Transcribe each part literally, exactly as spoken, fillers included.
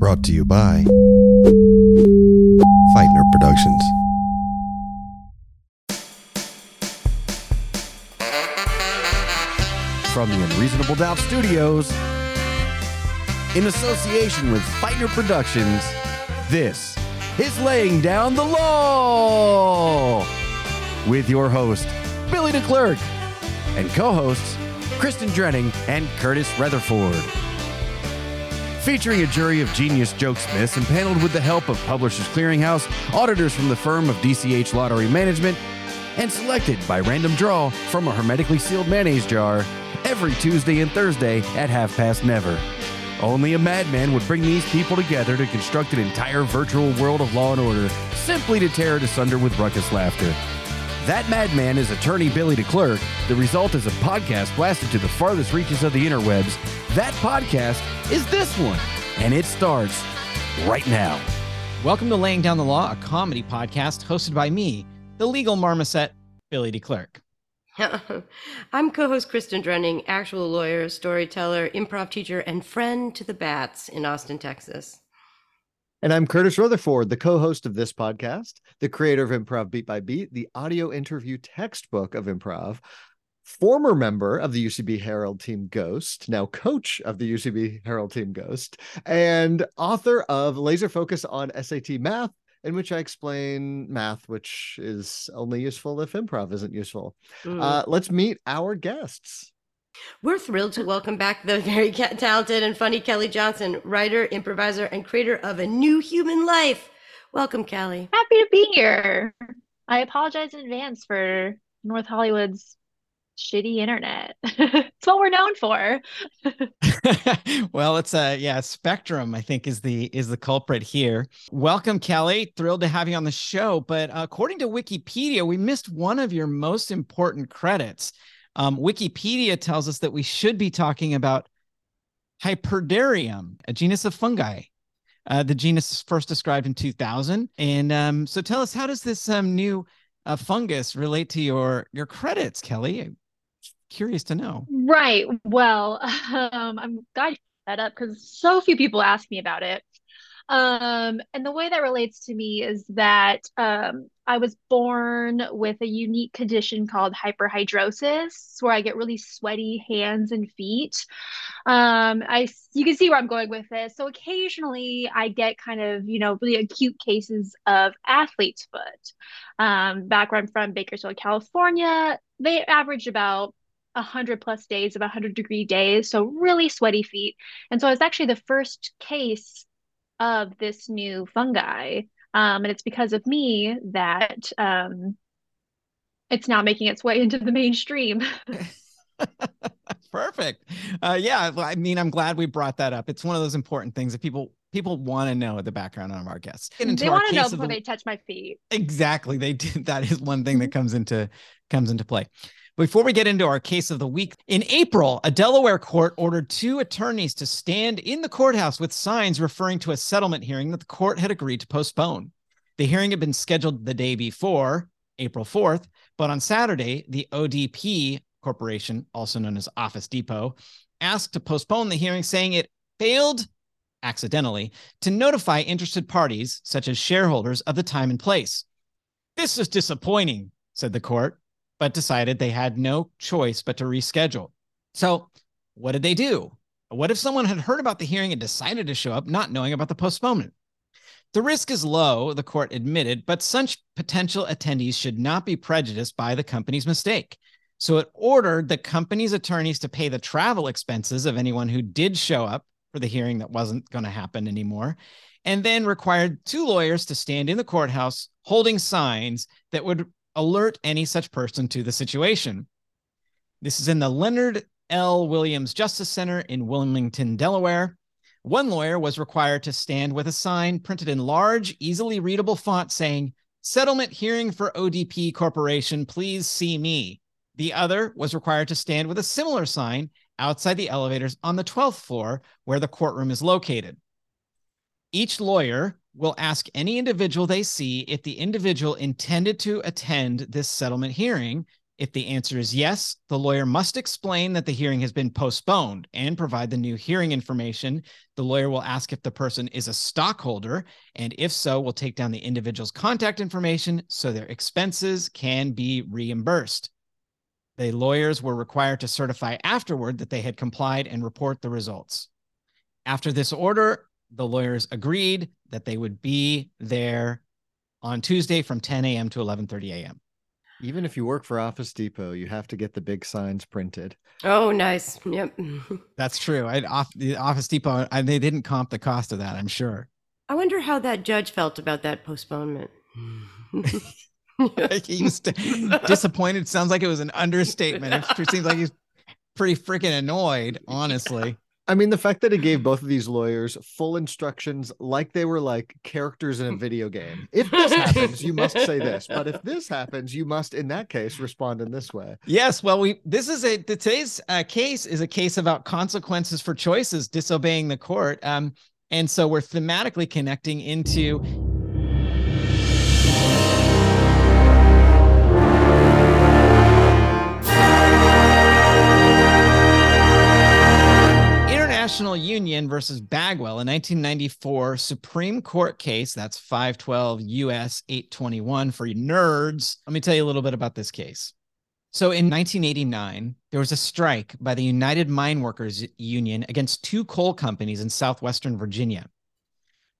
Brought to you by Feightner Productions. From the Unreasonable Doubt Studios, in association with Feightner Productions, this is Laying Down the Law! With your host, Billy Declercq, and co-hosts, Kristen Drenning and Curtis Rutherford. Featuring a jury of genius jokesmiths empaneled with the help of Publishers Clearinghouse, auditors from the firm of D C H Lottery Management, and selected by random draw from a hermetically sealed mayonnaise jar every Tuesday and Thursday at half past never. Only a madman would bring these people together to construct an entire virtual world of law and order, simply to tear it asunder with ruckus laughter. That madman is attorney Billy Declercq. The result is a podcast blasted to the farthest reaches of the interwebs. That podcast is this one, and it starts right now. Welcome to Laying Down the Law, a comedy podcast hosted by me, the legal marmoset, Billy Declercq. I'm co-host Kristen Drenning, actual lawyer, storyteller, improv teacher, and friend to the bats in Austin, Texas. And I'm Curtis Rutherford, the co-host of this podcast, the creator of Improv Beat by Beat, the audio interview textbook of improv, former member of the U C B Harold Team Ghost, now coach of the U C B Harold Team Ghost, and author of Laser Focus on S A T Math, in which I explain math, which is only useful if improv isn't useful. Mm. Uh, let's meet our guests. We're thrilled to welcome back the very talented and funny Kelly Johnson, writer, improviser, and creator of A New Human Life. Welcome, Kelly. Happy to be here. I apologize in advance for North Hollywood's shitty internet. It's what we're known for. Well, it's a yeah, Spectrum, I think, is the is the culprit here. Welcome, Kelly. Thrilled to have you on the show. But uh, according to Wikipedia, we missed one of your most important credits. Um, Wikipedia tells us that we should be talking about Hyperdarium, a genus of fungi. Uh, the genus is first described in two thousand. And um, so tell us, how does this um, new uh, fungus relate to your, your credits, Kelly? I'm curious to know. Right. Well, um, I'm glad you brought that up because so few people ask me about it. Um, and the way that relates to me is that um, I was born with a unique condition called hyperhidrosis, where I get really sweaty hands and feet. Um, I, you can see where I'm going with this. So occasionally I get kind of, you know, really acute cases of athlete's foot. Um, back where I'm from, Bakersfield, California, they average about one hundred plus days of one hundred degree days. So really sweaty feet. And so I was actually the first case of this new fungi. Um, and it's because of me that um, it's now making its way into the mainstream. Perfect. Uh, yeah, I mean, I'm glad we brought that up. It's one of those important things that people people want to know the background on our guests. They want to know before the... they touch my feet. Exactly. They did. That is one thing that comes into comes into play. Before we get into our case of the week, in April, a Delaware court ordered two attorneys to stand in the courthouse with signs referring to a settlement hearing that the court had agreed to postpone. The hearing had been scheduled the day before, April fourth, but on Saturday, the O D P Corporation, also known as Office Depot, asked to postpone the hearing, saying it failed, accidentally, to notify interested parties, such as shareholders, of the time and place. "This is disappointing," said the court, but decided they had no choice but to reschedule. So what did they do? What if someone had heard about the hearing and decided to show up, not knowing about the postponement? The risk is low, the court admitted, but such potential attendees should not be prejudiced by the company's mistake. So it ordered the company's attorneys to pay the travel expenses of anyone who did show up for the hearing that wasn't going to happen anymore, and then required two lawyers to stand in the courthouse holding signs that would alert any such person to the situation. This is in the Leonard L. Williams Justice Center in Wilmington, Delaware. One lawyer was required to stand with a sign printed in large, easily readable font saying, "Settlement hearing for O D P Corporation, please see me." The other was required to stand with a similar sign outside the elevators on the twelfth floor where the courtroom is located. Each lawyer will ask any individual they see if the individual intended to attend this settlement hearing, If the answer is yes, the lawyer must explain that the hearing has been postponed and provide the new hearing information. The lawyer will ask if the person is a stockholder, and if so, will take down the individual's contact information so their expenses can be reimbursed. The lawyers were required to certify afterward that they had complied and report the results. After this order, the lawyers agreed that they would be there on Tuesday from ten a m to eleven thirty a m Even if you work for Office Depot, you have to get the big signs printed. Oh, nice. Yep. That's true. I, off, the Office Depot, I, they didn't comp the cost of that, I'm sure. I wonder how that judge felt about that postponement. He was disappointed. Sounds like it was an understatement. It seems like he's pretty freaking annoyed, honestly. I mean, the fact that it gave both of these lawyers full instructions like they were like characters in a video game. If this happens, you must say this. But if this happens, you must, in that case, respond in this way. Yes. Well, we this is a today's uh, case is a case about consequences for choices, disobeying the court. Um, and so we're thematically connecting into. National Union versus Bagwell, a nineteen ninety-four Supreme Court case. That's five twelve U S eight twenty-one for nerds. Let me tell you a little bit about this case. So in nineteen eighty-nine, there was a strike by the United Mine Workers Union against two coal companies in southwestern Virginia.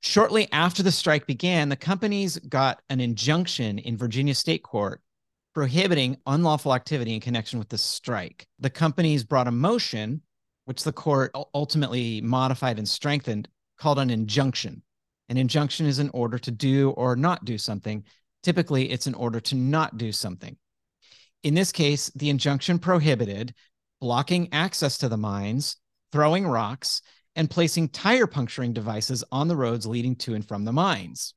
Shortly after the strike began, the companies got an injunction in Virginia State Court prohibiting unlawful activity in connection with the strike. The companies brought a motion, which the court ultimately modified and strengthened, called an injunction. An injunction is an order to do or not do something. Typically, it's an order to not do something. In this case, the injunction prohibited blocking access to the mines, throwing rocks, and placing tire puncturing devices on the roads leading to and from the mines.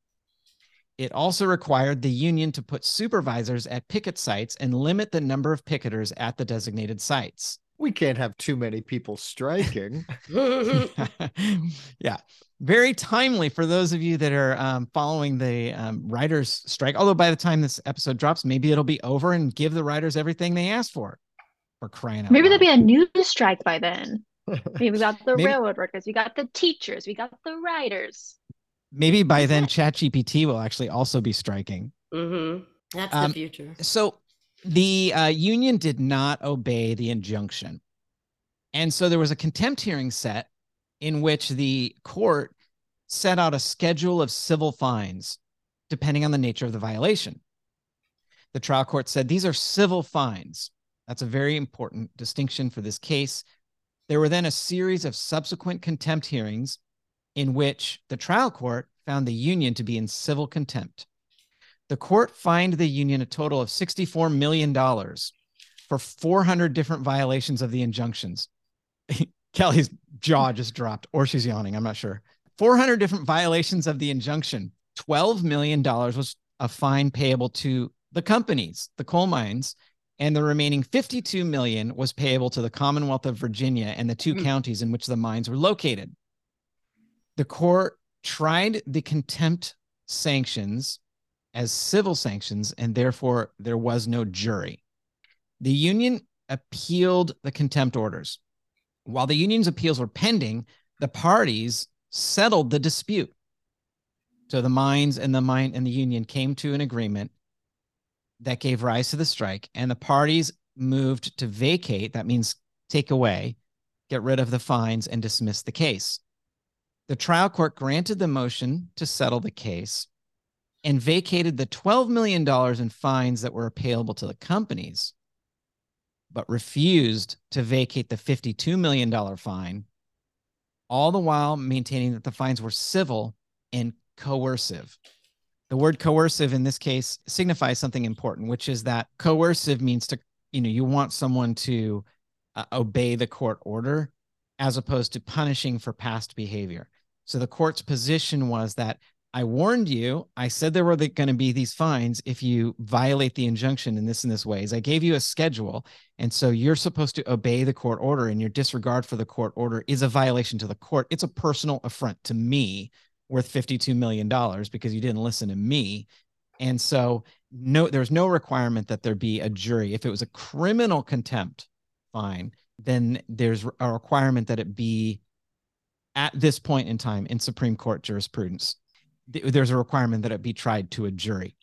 It also required the union to put supervisors at picket sites and limit the number of picketers at the designated sites. We can't have too many people striking. Yeah. Very timely for those of you that are um, following the um, writers' strike. Although by the time this episode drops, maybe it'll be over and give the writers everything they asked for. We're crying out Maybe loud. There'll be a new strike by then. Maybe we got the maybe, railroad workers. We got the teachers. We got the writers. Maybe by then ChatGPT will actually also be striking. Mm-hmm. That's um, the future. So The uh, union did not obey the injunction. And so there was a contempt hearing set in which the court set out a schedule of civil fines, depending on the nature of the violation. The trial court said these are civil fines. That's a very important distinction for this case. There were then a series of subsequent contempt hearings in which the trial court found the union to be in civil contempt. The court fined the union a total of sixty-four million dollars for four hundred different violations of the injunctions. Kelly's jaw just dropped, or she's yawning, I'm not sure. four hundred different violations of the injunction. twelve million dollars was a fine payable to the companies, the coal mines, and the remaining fifty-two million dollars was payable to the Commonwealth of Virginia and the two mm. counties in which the mines were located. The court tried the contempt sanctions as civil sanctions, and therefore there was no jury. The union appealed the contempt orders. While the union's appeals were pending, the parties settled the dispute. So the mines and the mine and the union came to an agreement that gave rise to the strike, and the parties moved to vacate, that means take away, get rid of the fines, and dismiss the case. The trial court granted the motion to settle the case and vacated the twelve million dollars in fines that were payable to the companies, but refused to vacate the fifty-two million dollars fine, all the while maintaining that the fines were civil and coercive. The word coercive in this case signifies something important, which is that coercive means to, you know, you want someone to uh, obey the court order as opposed to punishing for past behavior. So the court's position was that I warned you, I said there were going to be these fines if you violate the injunction in this and this ways. I gave you a schedule, and so you're supposed to obey the court order, and your disregard for the court order is a violation to the court. It's a personal affront to me worth fifty-two million dollars because you didn't listen to me, And so no, there's no requirement that there be a jury. If it was a criminal contempt fine, then there's a requirement that it be at this point in time in Supreme Court jurisprudence. There's a requirement that it be tried to a jury.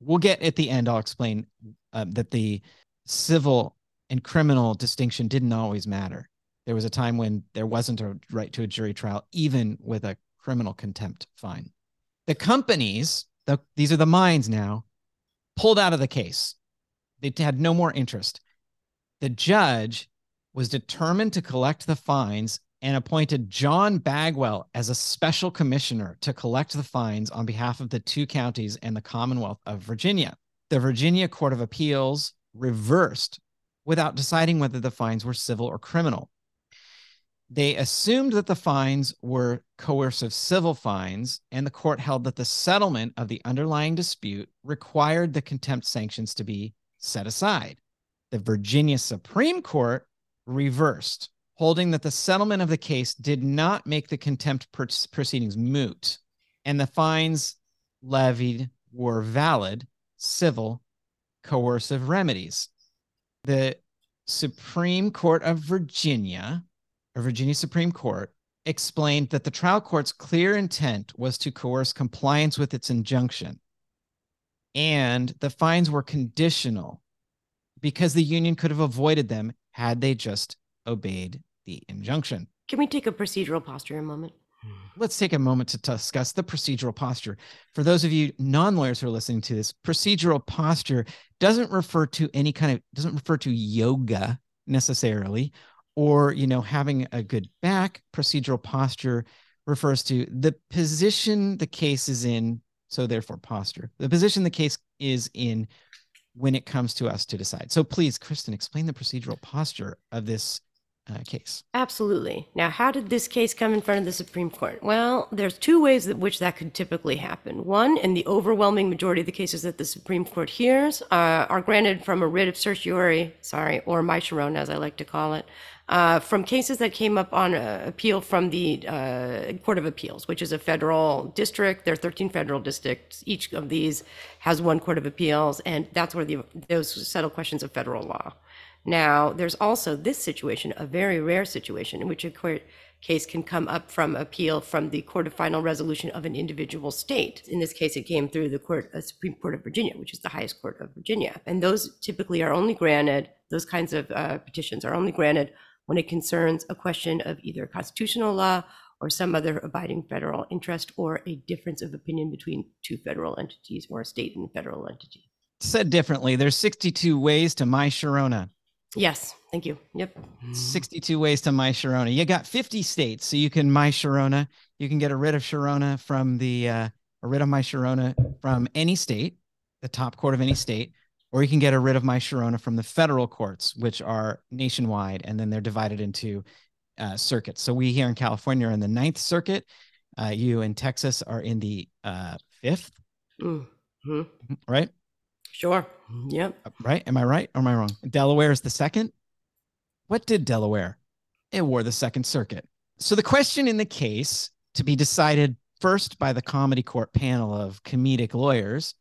We'll get at the end, I'll explain uh, that the civil and criminal distinction didn't always matter. There was a time when there wasn't a right to a jury trial, even with a criminal contempt fine. The companies, the, these are the mines now, pulled out of the case. They had no more interest. The judge was determined to collect the fines and appointed John Bagwell as a special commissioner to collect the fines on behalf of the two counties and the Commonwealth of Virginia. The Virginia Court of Appeals reversed without deciding whether the fines were civil or criminal. They assumed that the fines were coercive civil fines, and the court held that the settlement of the underlying dispute required the contempt sanctions to be set aside. The Virginia Supreme Court reversed, holding that the settlement of the case did not make the contempt proceedings moot, and the fines levied were valid civil coercive remedies. The Supreme Court of Virginia, or Virginia Supreme Court, explained that the trial court's clear intent was to coerce compliance with its injunction, and the fines were conditional because the union could have avoided them had they just obeyed the injunction. Can we take a procedural posture a moment? Let's take a moment to discuss the procedural posture. For those of you non-lawyers who are listening to this, procedural posture doesn't refer to any kind of, doesn't refer to yoga necessarily, or, you know, having a good back. Procedural posture refers to the position the case is in, so therefore posture, the position the case is in when it comes to us to decide. So please, Kristen, explain the procedural posture of this Uh, case. Absolutely. Now, how did this case come in front of the Supreme Court? Well, there's two ways in which that could typically happen. One, in the overwhelming majority of the cases that the Supreme Court hears uh, are granted from a writ of certiorari, sorry, or michorona, as I like to call it, uh, from cases that came up on uh, appeal from the uh, Court of Appeals, which is a federal district. There are thirteen federal districts. Each of these has one Court of Appeals, and that's where the, those settle questions of federal law. Now, there's also this situation, a very rare situation, in which a court case can come up from appeal from the court of final resolution of an individual state. In this case, it came through the court, uh, Supreme Court of Virginia, which is the highest court of Virginia. And those typically are only granted, those kinds of uh, petitions are only granted when it concerns a question of either constitutional law or some other abiding federal interest or a difference of opinion between two federal entities or a state and federal entity. Said differently, there's sixty-two ways to my Sharona. Yes, thank you. Yep. sixty-two ways to my Sharona. You got fifty states, so you can my Sharona. You can get a writ of Sharona from the, uh, a writ of my Sharona from any state, the top court of any state, or you can get a writ of my Sharona from the federal courts, which are nationwide, and then they're divided into uh, circuits. So we here in California are in the Ninth Circuit. Uh, you in Texas are in the uh, Fifth, mm-hmm. Right? Sure. Yep. Right? Am I right or am I wrong? Delaware is the second. What did Delaware? It wore the Second Circuit. So the question in the case to be decided first by the comedy court panel of comedic lawyers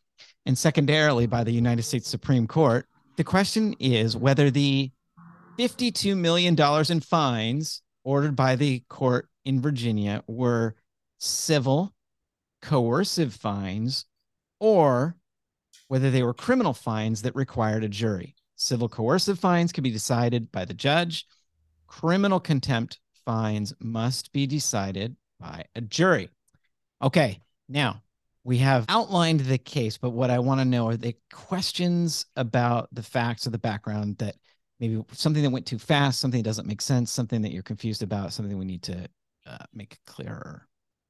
and secondarily by the United States Supreme Court, the question is whether the fifty-two million dollars in fines ordered by the court in Virginia were civil, coercive fines, or whether they were criminal fines that required a jury. Civil coercive fines can be decided by the judge. Criminal contempt fines must be decided by a jury. Okay, now we have outlined the case, but what I want to know are the questions about the facts or the background that maybe something that went too fast, something that doesn't make sense, something that you're confused about, something we need to uh, make clearer.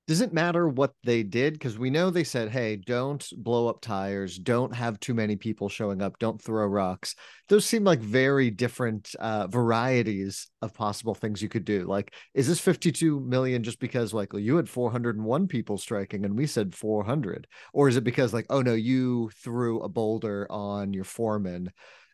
Does it matter what they did? Because we know they said, hey, don't blow up tires. Don't have too many people showing up. Don't throw rocks. Those seem like very different uh, varieties of possible things you could do. Like, is this fifty-two million just because, like, you had four hundred one people striking and we said four hundred? Or is it because, like, oh, no, you threw a boulder on your foreman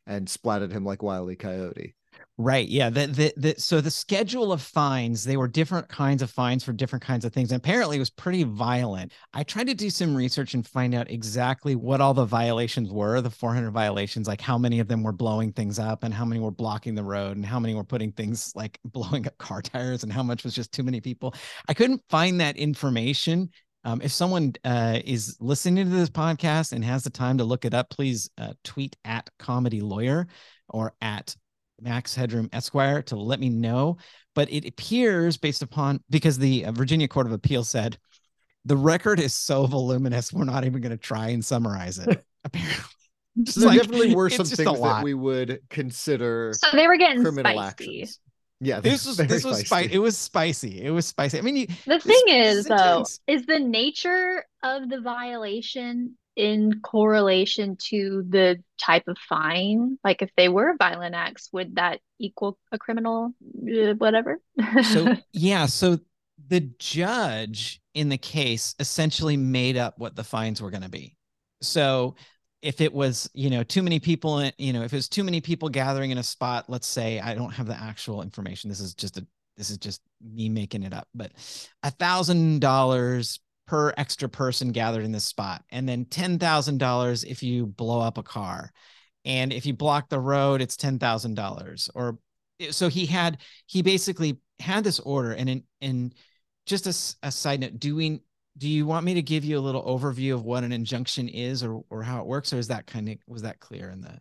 and splatted him like Wile E. Coyote? Right. Yeah. The, the, the, so the schedule of fines, they were different kinds of fines for different kinds of things. And apparently it was pretty violent. I tried to do some research and find out exactly what all the violations were, the four hundred violations, like how many of them were blowing things up and how many were blocking the road and how many were putting things like blowing up car tires and how much was just too many people. I couldn't find that information. Um, if someone uh, is listening to this podcast and has the time to look it up, please uh, tweet at Comedy Lawyer or at Max Headroom Esquire to let me know. But it appears based upon, because the Virginia Court of Appeal said, the record is so voluminous, we're not even going to try and summarize it, apparently. There like, definitely were some things that we would consider so they were getting criminal spicy. Actions. Yeah, this was this was spicy. It was spicy. It was spicy. I mean, you, the thing is, though, is the nature of the violation in correlation to the type of fine. Like, if they were violent acts, would that equal a criminal uh, whatever? So yeah, so the judge in the case essentially made up what the fines were going to be. So if it was, you know, too many people, in, you know, if it was too many people gathering in a spot, let's say, I don't have the actual information. This is just a, this is just me making it up, but a thousand dollars per extra person gathered in this spot. And then ten thousand dollars if you blow up a car, and if you block the road, it's ten thousand dollars. Or so he had, he basically had this order. And in, in just a, a side note, doing, do you want me to give you a little overview of what an injunction is, or or how it works, or is that kind of, was that clear in the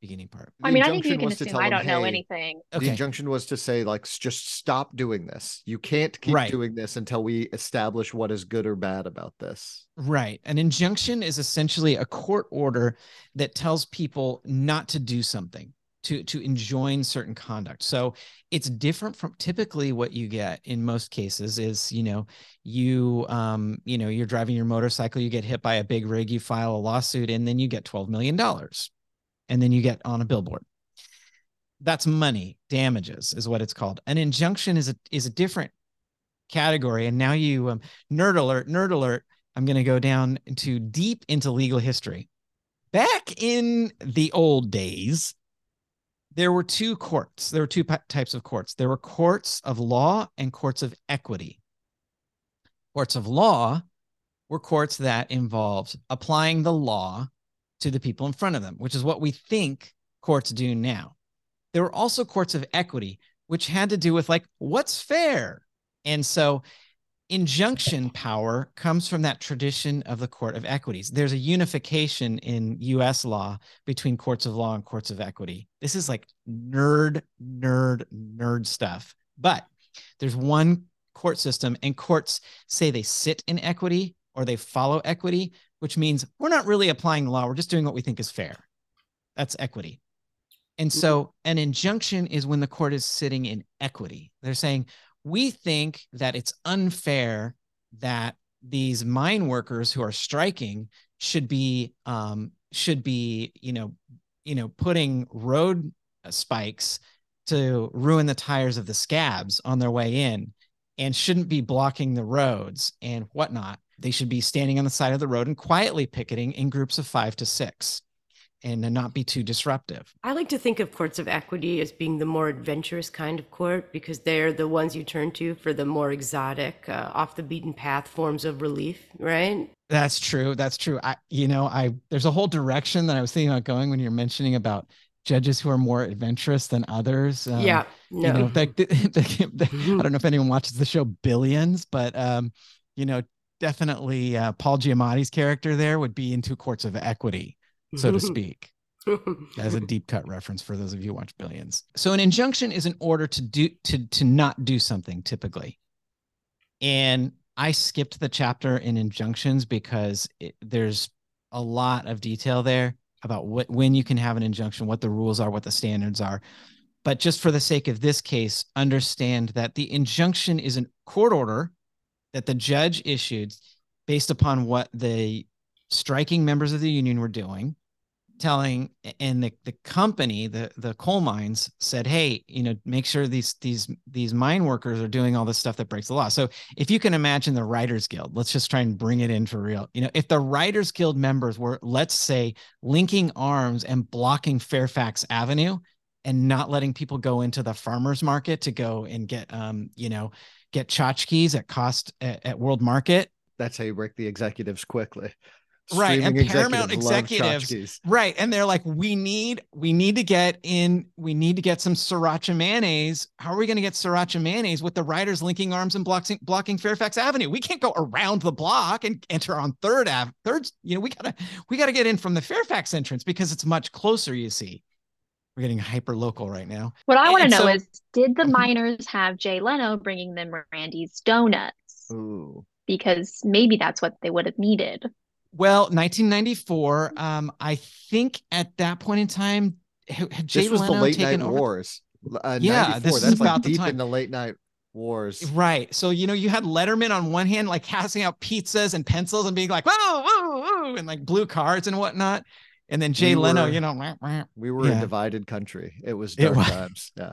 beginning part? I mean, I think you can assume I don't know anything. Okay. The injunction was to say, like, just stop doing this. You can't keep doing this until we establish what is good or bad about this. Right. An injunction is essentially a court order that tells people not to do something, to to enjoin certain conduct. So it's different from typically what you get in most cases is, you know, you, um, you know, you're driving your motorcycle, you get hit by a big rig, you file a lawsuit, and then you get twelve million dollars. And then you get on a billboard. That's money, damages is what it's called. An injunction is a, is a different category. And now you, um, nerd alert, nerd alert, I'm going to go down into deep into legal history. Back in the old days, there were two courts. There were two types of courts. There were courts of law and courts of equity. Courts of law were courts that involved applying the law to the people in front of them, which is what we think courts do now. There were also courts of equity, which had to do with, like, what's fair? And so injunction power comes from that tradition of the court of equities. There's a unification in U S law between courts of law and courts of equity. This is like nerd, nerd, nerd stuff. But there's one court system, and courts say they sit in equity or they follow equity, which means we're not really applying the law. We're just doing what we think is fair. That's equity. And so an injunction is when the court is sitting in equity. They're saying, we think that it's unfair that these mine workers who are striking should be um, should be you know you know putting road spikes to ruin the tires of the scabs on their way in, and shouldn't be blocking the roads and whatnot. They should be standing on the side of the road and quietly picketing in groups of five to six, and not be too disruptive. I like to think of courts of equity as being the more adventurous kind of court, because they're the ones you turn to for the more exotic, uh, off the beaten path forms of relief, right? That's true. That's true. I, you know, I, there's a whole direction that I was thinking about going when you're mentioning about judges who are more adventurous than others. Um, yeah. No. You know, they, they, they, they, I don't know if anyone watches the show Billions, but, um, you know, definitely uh, Paul Giamatti's character there would be in two courts of equity, so to speak. As a deep cut reference for those of you who watch Billions. So an injunction is an order to do to to not do something typically. And I skipped the chapter in injunctions because it, there's a lot of detail there about what when you can have an injunction, what the rules are, what the standards are. But just for the sake of this case, understand that the injunction is a court order that the judge issued based upon what the striking members of the union were doing, telling, and the, the company, the, the coal mines said, hey, you know, make sure these, these, these mine workers are doing all this stuff that breaks the law. So if you can imagine the Writers Guild, let's just try and bring it in for real. You know, if the Writers Guild members were, let's say, linking arms and blocking Fairfax Avenue, and not letting people go into the farmer's market to go and get, um, you know, get tchotchkes at cost at, at World Market. That's how you break the executives quickly. Right. Streaming and Paramount executives. executives right. And they're like, we need, we need to get in, we need to get some sriracha mayonnaise. How are we going to get sriracha mayonnaise with the writers linking arms and blocking, blocking Fairfax Avenue? We can't go around the block and enter on third Ave. Third, you know, we gotta, we gotta get in from the Fairfax entrance because it's much closer. You see, we're getting hyper local right now. What I want to know so, is, did the miners have Jay Leno bringing them Randy's donuts? Ooh. Because maybe that's what they would have needed. Well, nineteen ninety-four. Um, I think at that point in time, had Jay this was Leno the late night over? wars. Uh, yeah, this That's is like about deep the time in the late night wars, right? So you know, you had Letterman on one hand, like passing out pizzas and pencils and being like, "Whoa, whoa, whoa," and like blue cards and whatnot. And then Jay we Leno, were, you know, wah, wah. we were yeah. a divided country. It was dark it was. times. Yeah.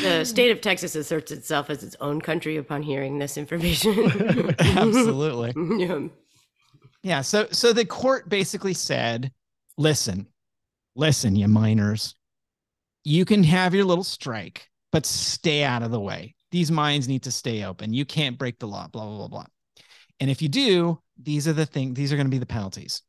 The state of Texas asserts itself as its own country upon hearing this information. Absolutely. Yeah. yeah. So, so the court basically said, listen, listen, you miners, you can have your little strike, but stay out of the way. These mines need to stay open. You can't break the law, blah, blah, blah, blah. And if you do, these are the things, these are going to be the penalties.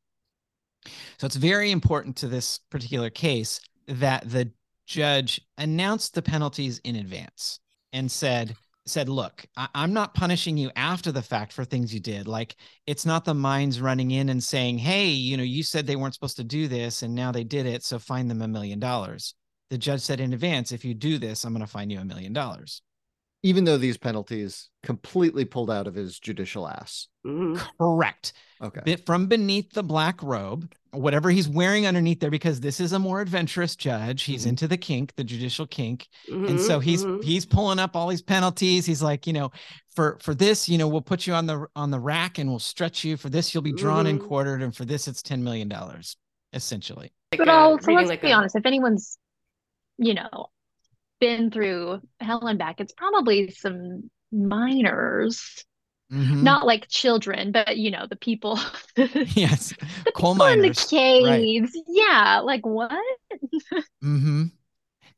So it's very important to this particular case that the judge announced the penalties in advance and said, said, look, I I'm not punishing you after the fact for things you did. Like, it's not the mines running in and saying, hey, you know, you said they weren't supposed to do this and now they did it. So fine them a million dollars. The judge said in advance, if you do this, I'm going to fine you a million dollars. Even though these penalties completely pulled out of his judicial ass. Mm-hmm. Correct. Okay. From beneath the black robe, whatever he's wearing underneath there, because this is a more adventurous judge. He's mm-hmm. into the kink, the judicial kink. Mm-hmm. And so he's, mm-hmm. he's pulling up all these penalties. He's like, you know, for, for this, you know, we'll put you on the, on the rack and we'll stretch you. For this, you'll be drawn mm-hmm. and quartered. And for this, it's ten million dollars, essentially. Like but also, let's like be a... honest, if anyone's, you know, been through hell and back, it's probably some miners, mm-hmm. not like children, but you know, the people yes the coal people miners in the caves, right. yeah like what mm-hmm.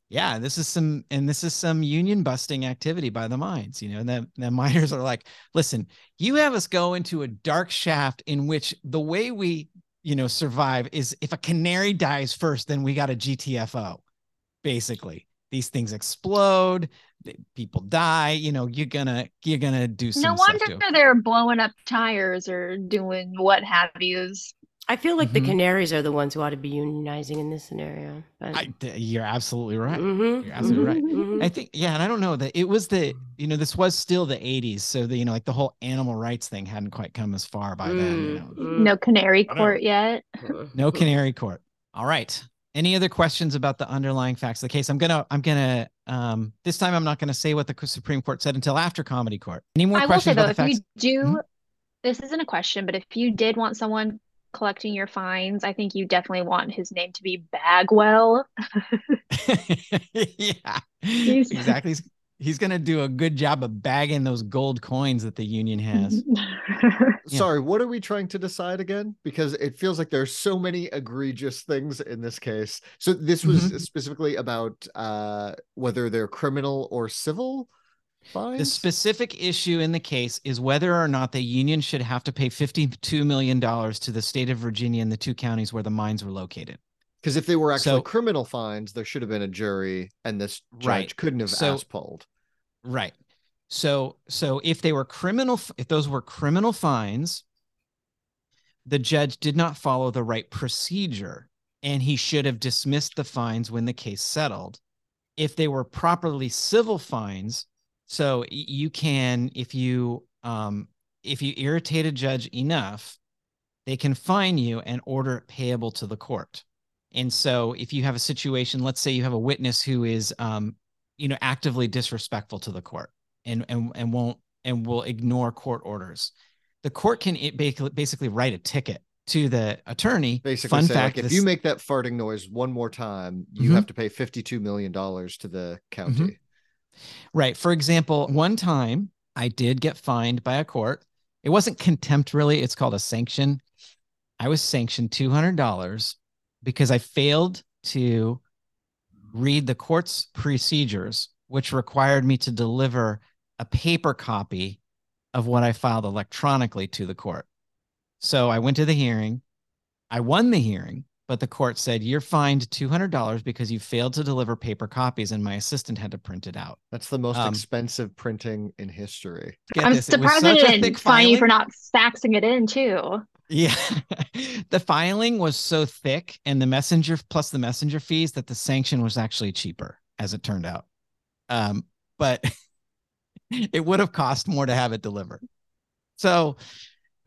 yeah this is some and this is some union busting activity by the mines. You know, the, the miners are like, listen, you have us go into a dark shaft in which the way we, you know, survive is if a canary dies first, then we got a G T F O, basically. These things explode, people die, you know, you're gonna you're gonna do some no wonder stuff they're blowing up tires or doing what have yous. I feel like mm-hmm. the canaries are the ones who ought to be unionizing in this scenario. But... I, you're absolutely right. Mm-hmm. You're absolutely right. Mm-hmm. I think, yeah, and I don't know that it was the, you know, this was still the eighties. So, the, you know, like the whole animal rights thing hadn't quite come as far by mm-hmm. then. You know. No canary court yet. No canary court. All right. Any other questions about the underlying facts of the case? I'm gonna, I'm gonna, um, this time I'm not gonna say what the Supreme Court said until after comedy court. Any more I questions? I will say though, if you do, mm-hmm. this isn't a question, but if you did want someone collecting your fines, I think you definitely want his name to be Bagwell. yeah, He's exactly. He's, he's gonna do a good job of bagging those gold coins that the union has. Yeah. Sorry, what are we trying to decide again? Because it feels like there's so many egregious things in this case. So this was mm-hmm. specifically about uh, whether they're criminal or civil fines? The specific issue in the case is whether or not the union should have to pay fifty-two million dollars to the state of Virginia and the two counties where the mines were located. Because if they were actually so, criminal fines, there should have been a jury, and this judge right. couldn't have so, ass pulled. Right. So, so if they were criminal, if those were criminal fines, the judge did not follow the right procedure, and he should have dismissed the fines when the case settled. If they were properly civil fines, so you can, if you, um, if you irritate a judge enough, they can fine you and order it payable to the court. And so, if you have a situation, let's say you have a witness who is, um, you know, actively disrespectful to the court. And, and and won't and will ignore court orders. The court can basically write a ticket to the attorney. Basically, fun fact, like, if you make that farting noise one more time, you mm-hmm. have to pay fifty-two million dollars to the county. Mm-hmm. Right. For example, one time I did get fined by a court. It wasn't contempt, really. It's called a sanction. I was sanctioned two hundred dollars because I failed to read the court's procedures, which required me to deliver a paper copy of what I filed electronically to the court. So I went to the hearing. I won the hearing, but the court said, you're fined two hundred dollars because you failed to deliver paper copies, and my assistant had to print it out. That's the most um, expensive printing in history. I'm this. surprised they didn't fine you for not faxing it in, too. Yeah. The filing was so thick, and the messenger plus the messenger fees, that the sanction was actually cheaper, as it turned out. Um, but it would have cost more to have it delivered. So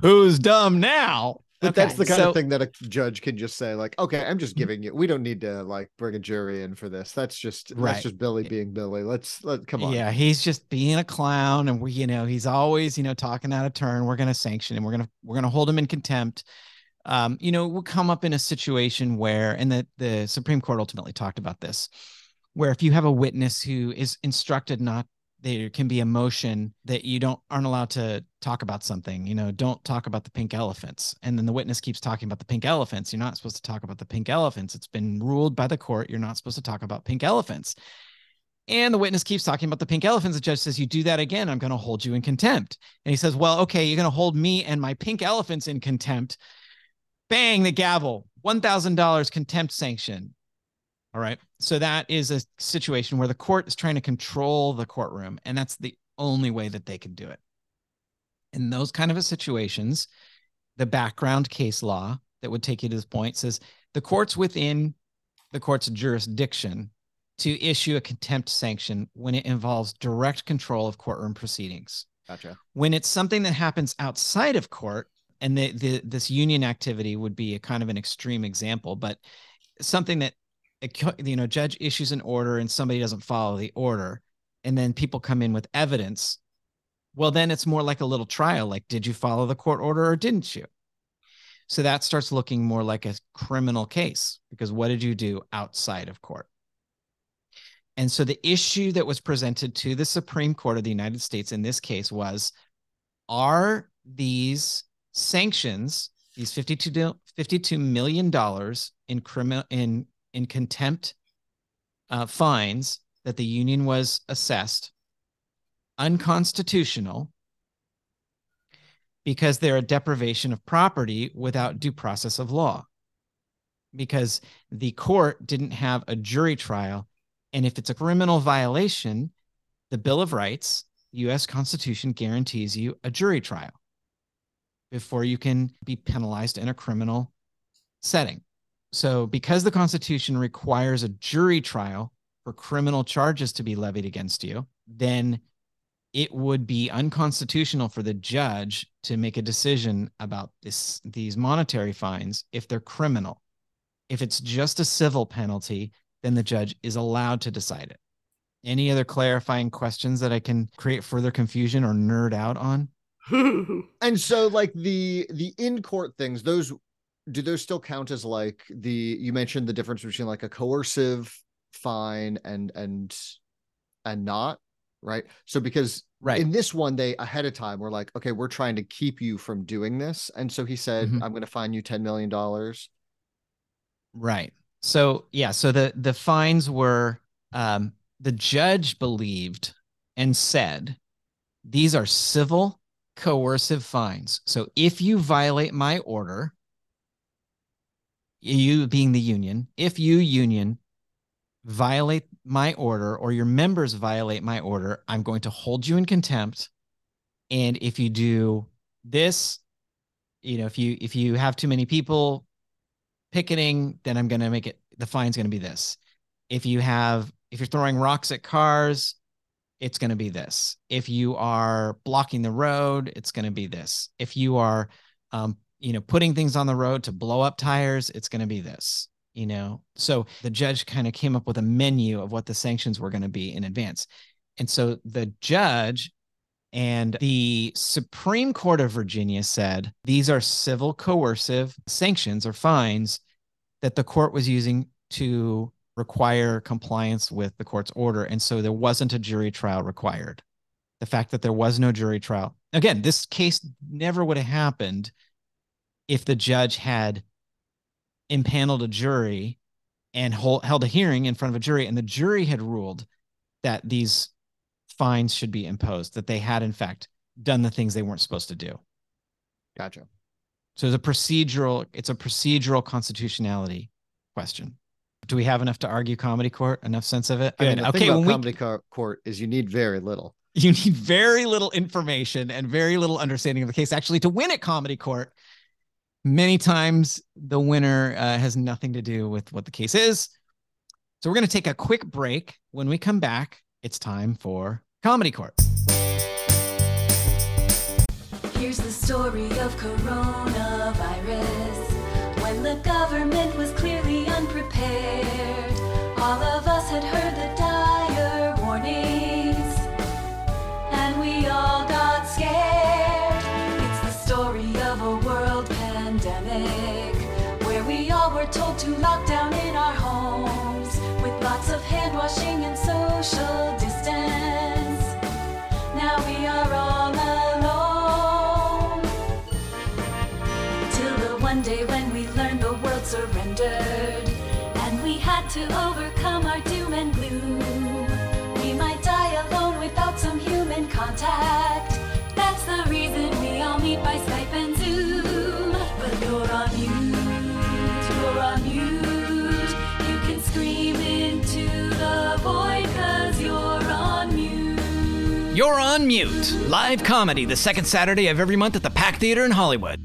who's dumb now? But okay, that's the kind so, of thing that a judge can just say, like, okay, I'm just giving you, we don't need to like bring a jury in for this. That's just, right. that's just Billy being Billy. Let's let come on. Yeah. He's just being a clown, and we, you know, he's always, you know, talking out of turn. We're going to sanction him. We're going to, we're going to hold him in contempt. Um, you know, we'll come up in a situation where, and the, the Supreme Court ultimately talked about this, where if you have a witness who is instructed not, there can be a motion that you don't aren't allowed to talk about something, you know, don't talk about the pink elephants. And then the witness keeps talking about the pink elephants. You're not supposed to talk about the pink elephants. It's been ruled by the court. You're not supposed to talk about pink elephants. And the witness keeps talking about the pink elephants. The judge says, you do that again, I'm going to hold you in contempt. And he says, well, okay, you're going to hold me and my pink elephants in contempt. Bang, the gavel, one thousand dollars contempt sanction. All right. So that is a situation where the court is trying to control the courtroom, and that's the only way that they can do it. In those kind of situations, the background case law that would take you to this point says the court's within the court's jurisdiction to issue a contempt sanction when it involves direct control of courtroom proceedings. Gotcha. When it's something that happens outside of court, and the, the, this union activity would be a kind of an extreme example, but something that you know, judge issues an order and somebody doesn't follow the order, and then people come in with evidence. Well, then it's more like a little trial. Like, did you follow the court order or didn't you? So that starts looking more like a criminal case, because what did you do outside of court? And so the issue that was presented to the Supreme Court of the United States in this case was, are these sanctions, these fifty-two million dollars in criminal, in in contempt uh, fines that the union was assessed, unconstitutional because they're a deprivation of property without due process of law, because the court didn't have a jury trial. And if it's a criminal violation, the Bill of Rights, U S Constitution, guarantees you a jury trial before you can be penalized in a criminal setting. So because the Constitution requires a jury trial for criminal charges to be levied against you, then it would be unconstitutional for the judge to make a decision about this, these monetary fines if they're criminal. If it's just a civil penalty, then the judge is allowed to decide it. Any other clarifying questions that I can create further confusion or nerd out on? And so like the the in-court things, those... do those still count as like the, you mentioned the difference between like a coercive fine and, and, and not, right? So because right. in this one, they ahead of time were like, okay, we're trying to keep you from doing this. And so he said, mm-hmm. I'm going to fine you ten million dollars. Right. So yeah. So the, the fines were, um, the judge believed and said, these are civil coercive fines. So if you violate my order, you being the union, if you union violate my order or your members violate my order, I'm going to hold you in contempt. And if you do this, you know, if you, if you have too many people picketing, then I'm going to make it, the fine's going to be this. If you have, if you're throwing rocks at cars, it's going to be this. If you are blocking the road, it's going to be this. If you are, um, you know, putting things on the road to blow up tires, it's going to be this, you know? So the judge kind of came up with a menu of what the sanctions were going to be in advance. And so the judge and the Supreme Court of Virginia said, these are civil coercive sanctions or fines that the court was using to require compliance with the court's order. And so there wasn't a jury trial required. The fact that there was no jury trial, again, this case never would have happened if the judge had impaneled a jury and hold, held a hearing in front of a jury, and the jury had ruled that these fines should be imposed, that they had, in fact, done the things they weren't supposed to do. Gotcha. So it's a procedural, it's a procedural constitutionality question. Do we have enough to argue comedy court? Enough sense of it? Yeah, I mean, the okay, thing about comedy we, court is you need very little. You need very little information and very little understanding of the case actually to win at comedy court. Many times the winner uh, has nothing to do with what the case is. So we're going to take a quick break. When we come back, it's time for comedy court. Here's the story of coronavirus. When the government was clearly unprepared, all of us had heard the dire warnings, and we all got scared. It's the story of a world pandemic, where we all were told to lock down in our homes, with lots of hand washing and social distance. Now we are all alone. One day when we learned the world surrendered, and we had to overcome our doom and gloom. We might die alone without some human contact. That's the reason we all meet by Skype and Zoom. But you're on mute, you're on mute. You can scream into the void, 'cause you're on mute. You're on mute. Live comedy the second Saturday of every month at the Pack Theater in Hollywood.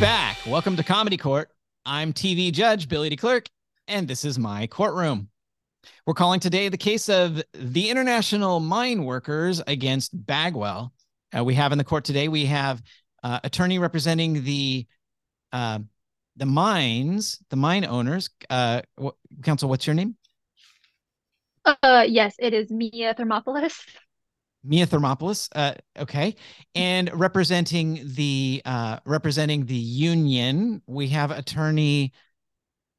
Back. Welcome to Comedy Court. I'm T V Judge Billy Declercq, and this is my courtroom. We're calling today the case of the International Mine Workers against Bagwell. Uh, we have in the court today, we have uh, attorney representing the uh, the mines, the mine owners. Uh, wh- counsel, what's your name? Uh, yes, it is Mia Thermopoulos. Mia Thermopoulos, uh, okay, and representing the uh, representing the union, we have attorney.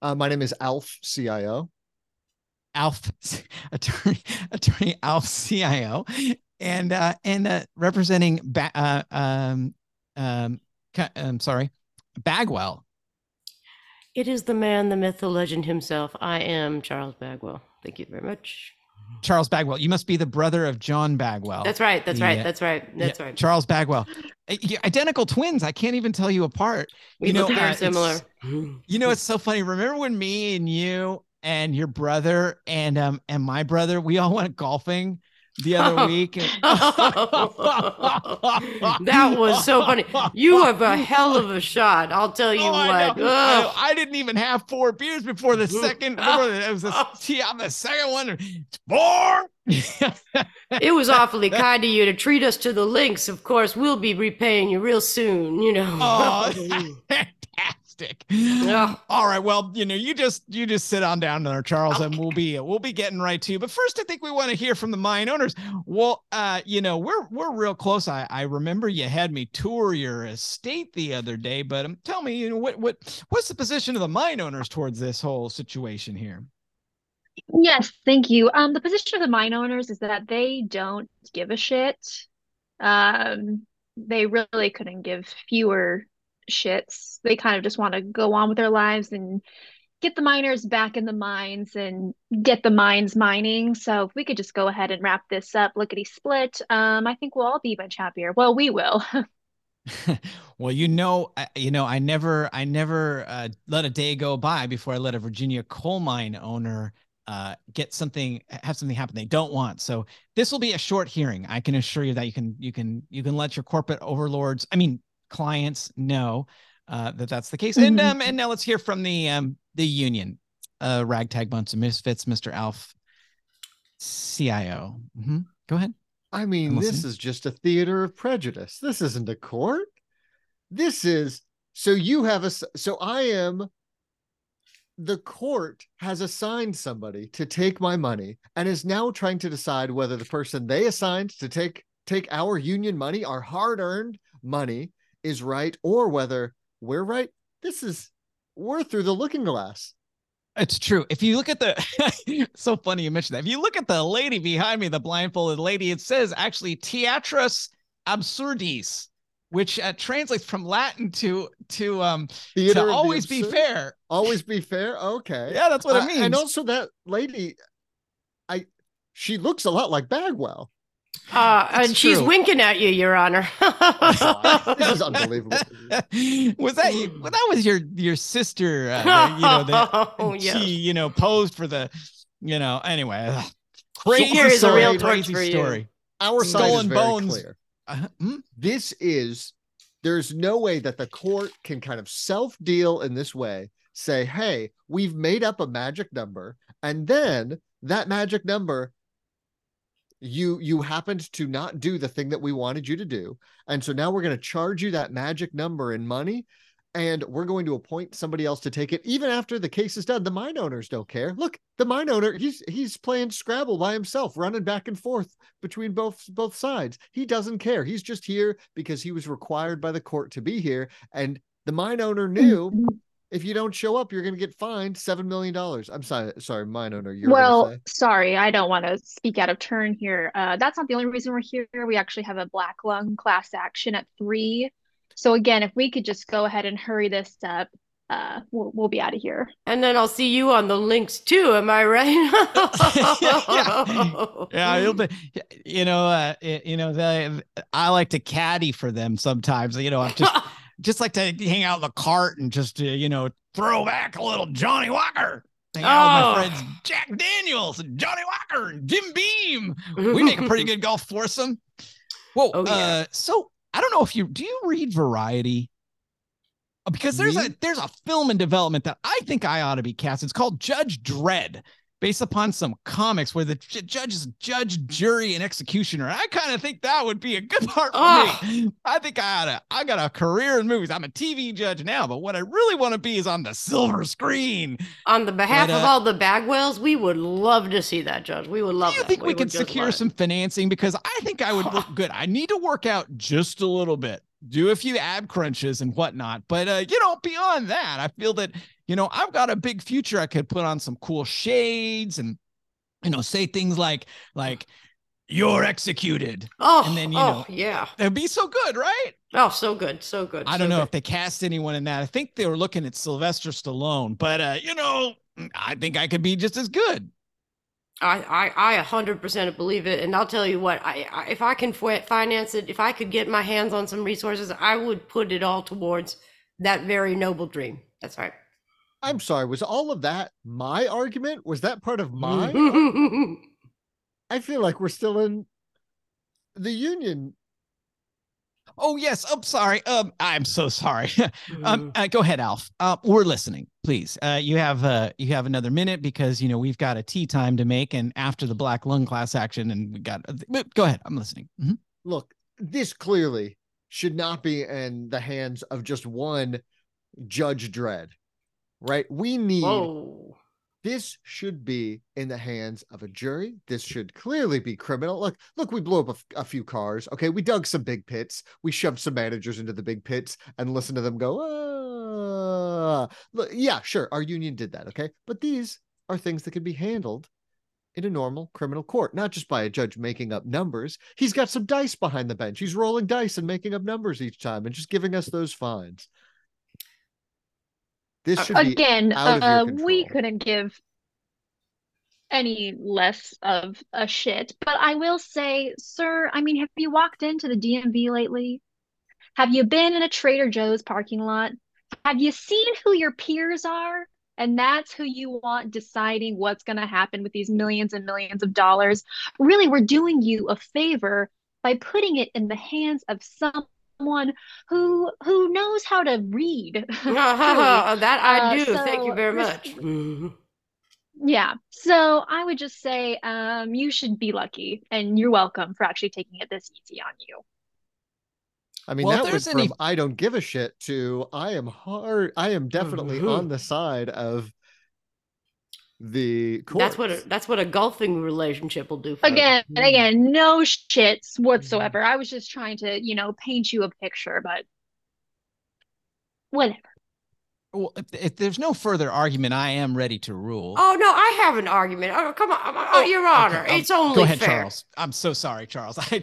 Uh, my name is Alf C I O. Alf attorney attorney Alf C I O, and uh, and uh, representing ba- uh, um, um, I'm sorry, Bagwell. It is the man, the myth, the legend himself. I am Charles Bagwell. Thank you very much. Charles Bagwell, you must be the brother of John Bagwell. That's right. That's yeah. right. That's right. That's yeah. right. Charles Bagwell, identical twins. I can't even tell you apart. We you know, look very uh, similar. You know, it's so funny. Remember when me and you and your brother and um and my brother, we all went golfing the other oh. week. And- oh. That was so funny. You have a hell of a shot. I'll tell you oh, what. I, know. I, know. I didn't even have four beers before the second. Before the, it was a tea on the second one. Four. It was awfully kind of you to treat us to the links. Of course, we'll be repaying you real soon. You know. Oh, fantastic. Yeah. All right. Well, you know, you just you just sit on down there, Charles, okay. and we'll be we'll be getting right to you. But first, I think we want to hear from the mine owners. Well, uh, you know, we're we're real close. I, I remember you had me tour your estate the other day, but um, tell me, you know, what what what's the position of the mine owners towards this whole situation here? Yes, thank you. Um, the position of the mine owners is that they don't give a shit. Um, they really couldn't give fewer shits. They kind of just want to go on with their lives and get the miners back in the mines and get the mines mining. So if we could just go ahead and wrap this up, lickety split, um, I think we'll all be much happier. Well, we will. Well, you know, I, you know, I never, I never uh, let a day go by before I let a Virginia coal mine owner uh, get something, have something happen they don't want. So this will be a short hearing. I can assure you that you can, you can, you can let your corporate overlords, I mean, clients know uh, that that's the case. Mm-hmm. And um, and now let's hear from the um, the union, uh, Ragtag Bunch of Misfits, Mister Alf C I O. Mm-hmm. Go ahead. I mean, this is just a theater of prejudice. This isn't a court. This is so you have a so I am. The court has assigned somebody to take my money and is now trying to decide whether the person they assigned to take take our union money, our hard-earned money, is right or whether we're right. This is we're through the looking glass. It's true. If you look at the so funny you mentioned that. If you look at the lady behind me, the blindfolded lady, it says actually Teatros Absurdis. which uh, translates from Latin to to um Theater to always be fair. Always be fair. Okay. Yeah, that's what uh, it means. And also that lady, I she looks a lot like Bagwell. Uh, and it's she's true. winking at you, Your Honor. This is unbelievable. Was that you? Well, that was your your sister. Uh, the, you know, the, oh, yeah. She you know posed for the you know anyway. Ugh. Crazy story. Is a real crazy story. You. Our stolen bones. Clear. Uh, hmm? This is. There's no way that the court can kind of self-deal in this way. Say, hey, we've made up a magic number, and then that magic number. You you happened to not do the thing that we wanted you to do. And so now we're going to charge you that magic number in money. And we're going to appoint somebody else to take it. Even after the case is done, the mine owners don't care. Look, the mine owner, he's he's playing Scrabble by himself, running back and forth between both both sides. He doesn't care. He's just here because he was required by the court to be here. And the mine owner knew if you don't show up, you're going to get fined seven million dollars. I'm sorry, sorry, mine owner. You're well, sorry, I don't want to speak out of turn here. Uh, that's not the only reason we're here. We actually have a black lung class action at three. So again, if we could just go ahead and hurry this up, uh, we'll, we'll be out of here. And then I'll see you on the links too. Am I right? yeah. yeah, you'll be. You know, uh, you know, they, I like to caddy for them sometimes. You know, I just. Just like to hang out in the cart and just, uh, you know, throw back a little Johnny Walker. Hang out oh. with my friends Jack Daniels and Johnny Walker and Jim Beam. We make a pretty good golf foursome. Whoa. Oh, yeah. uh, so I don't know if you, do you read Variety? Because there's Me? a there's a film in development that I think I ought to be cast. It's called Judge Dredd, based upon some comics where the judge is judge, jury, and executioner. I kind of think that would be a good part for oh. me. I think I oughta, I got a career in movies. I'm a T V judge now, but what I really want to be is on the silver screen. On the behalf but, uh, of all the Bagwells, we would love to see that, Judge. We would love it. Do you that. think we, we could secure some financing? Because I think I would look good. I need to work out just a little bit. Do a few ab crunches and whatnot. But, uh, you know, beyond that, I feel that, you know, I've got a big future. I could put on some cool shades and, you know, say things like, like, you're executed. Oh, and then, you oh know, yeah. That'd be so good, right? Oh, so good. So good. I don't so know good. if they cast anyone in that. I think they were looking at Sylvester Stallone, but, uh, you know, I think I could be just as good. I, I, I one hundred percent believe it. And I'll tell you what, I, I if I can finance it, if I could get my hands on some resources, I would put it all towards that very noble dream. That's right. I'm sorry. Was all of that my argument? Was that part of mine? I feel like we're still in the union. Oh, yes. I'm sorry. Um, I'm so sorry. um, uh, go ahead, Alf. Uh, we're listening, please. Uh, you have uh, you have another minute because, you know, we've got a tea time to make and after the black lung class action and we got uh, go ahead. I'm listening. Mm-hmm. Look, this clearly should not be in the hands of just one Judge Dredd, right? We need Whoa. This should be in the hands of a jury. This should clearly be criminal. Look, look, we blew up a, a few cars. Okay, we dug some big pits. We shoved some managers into the big pits and listened to them go, ah. Look, yeah, sure, our union did that, okay? But these are things that can be handled in a normal criminal court, not just by a judge making up numbers. He's got some dice behind the bench. He's rolling dice and making up numbers each time and just giving us those fines. This should Again, be out uh, of your we couldn't give any less of a shit. But I will say, sir, I mean, have you walked into the D M V lately? Have you been in a Trader Joe's parking lot? Have you seen who your peers are? And that's who you want deciding what's going to happen with these millions and millions of dollars. Really, we're doing you a favor by putting it in the hands of some. Someone who who knows how to read. That I do. Uh, so, Thank you very much. Yeah. So I would just say um, you should be lucky, and you're welcome for actually taking it this easy on you. I mean, well, that was any... from I don't give a shit to I am hard. I am definitely mm-hmm. on the side of the court. That's what a, that's what a golfing relationship will do for again and again no shits whatsoever. I was just trying to, you know, paint you a picture, but whatever. Well, if, if there's no further argument, I am ready to rule. Oh, no, I have an argument. Oh, come on. Oh, oh Your Honor, okay, it's only fair. Go ahead, fair. Charles. I'm so sorry, Charles. I,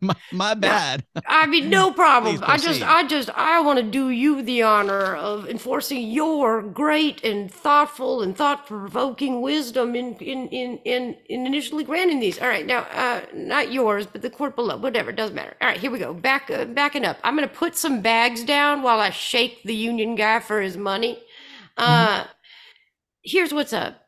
my, my bad. No, I mean, no problem. I just, I just, I want to do you the honor of enforcing your great and thoughtful and thought-provoking wisdom in, in, in, in, in initially granting these. All right, now, uh, not yours, but the court below, whatever, it doesn't matter. All right, here we go. Back, uh, backing up. I'm going to put some bags down while I shake the union guy for his money. Uh, mm-hmm. Here's what's up.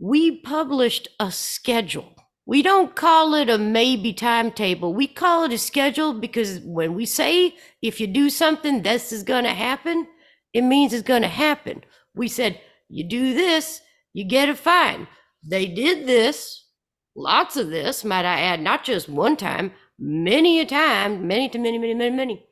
We published a schedule. We don't call it a maybe timetable. We call it a schedule because when we say, if you do something, this is going to happen, it means it's going to happen. We said, you do this, you get a fine. They did this, lots of this, might I add, not just one time, many a time, many to many, many, many, many.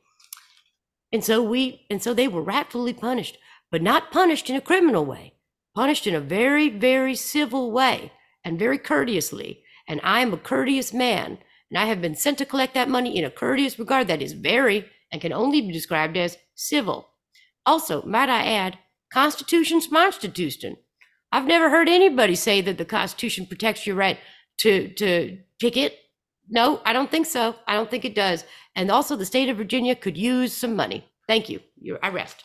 And so we, and so they were rightfully punished, but not punished in a criminal way, punished in a very, very civil way and very courteously. And I am a courteous man, and I have been sent to collect that money in a courteous regard that is very, and can only be described as civil. Also, might I add, Constitution's Monstitution. I've never heard anybody say that the Constitution protects your right to, to picket. No, I don't think so. I don't think it does. And also, the state of Virginia could use some money. Thank you. You're, I rest.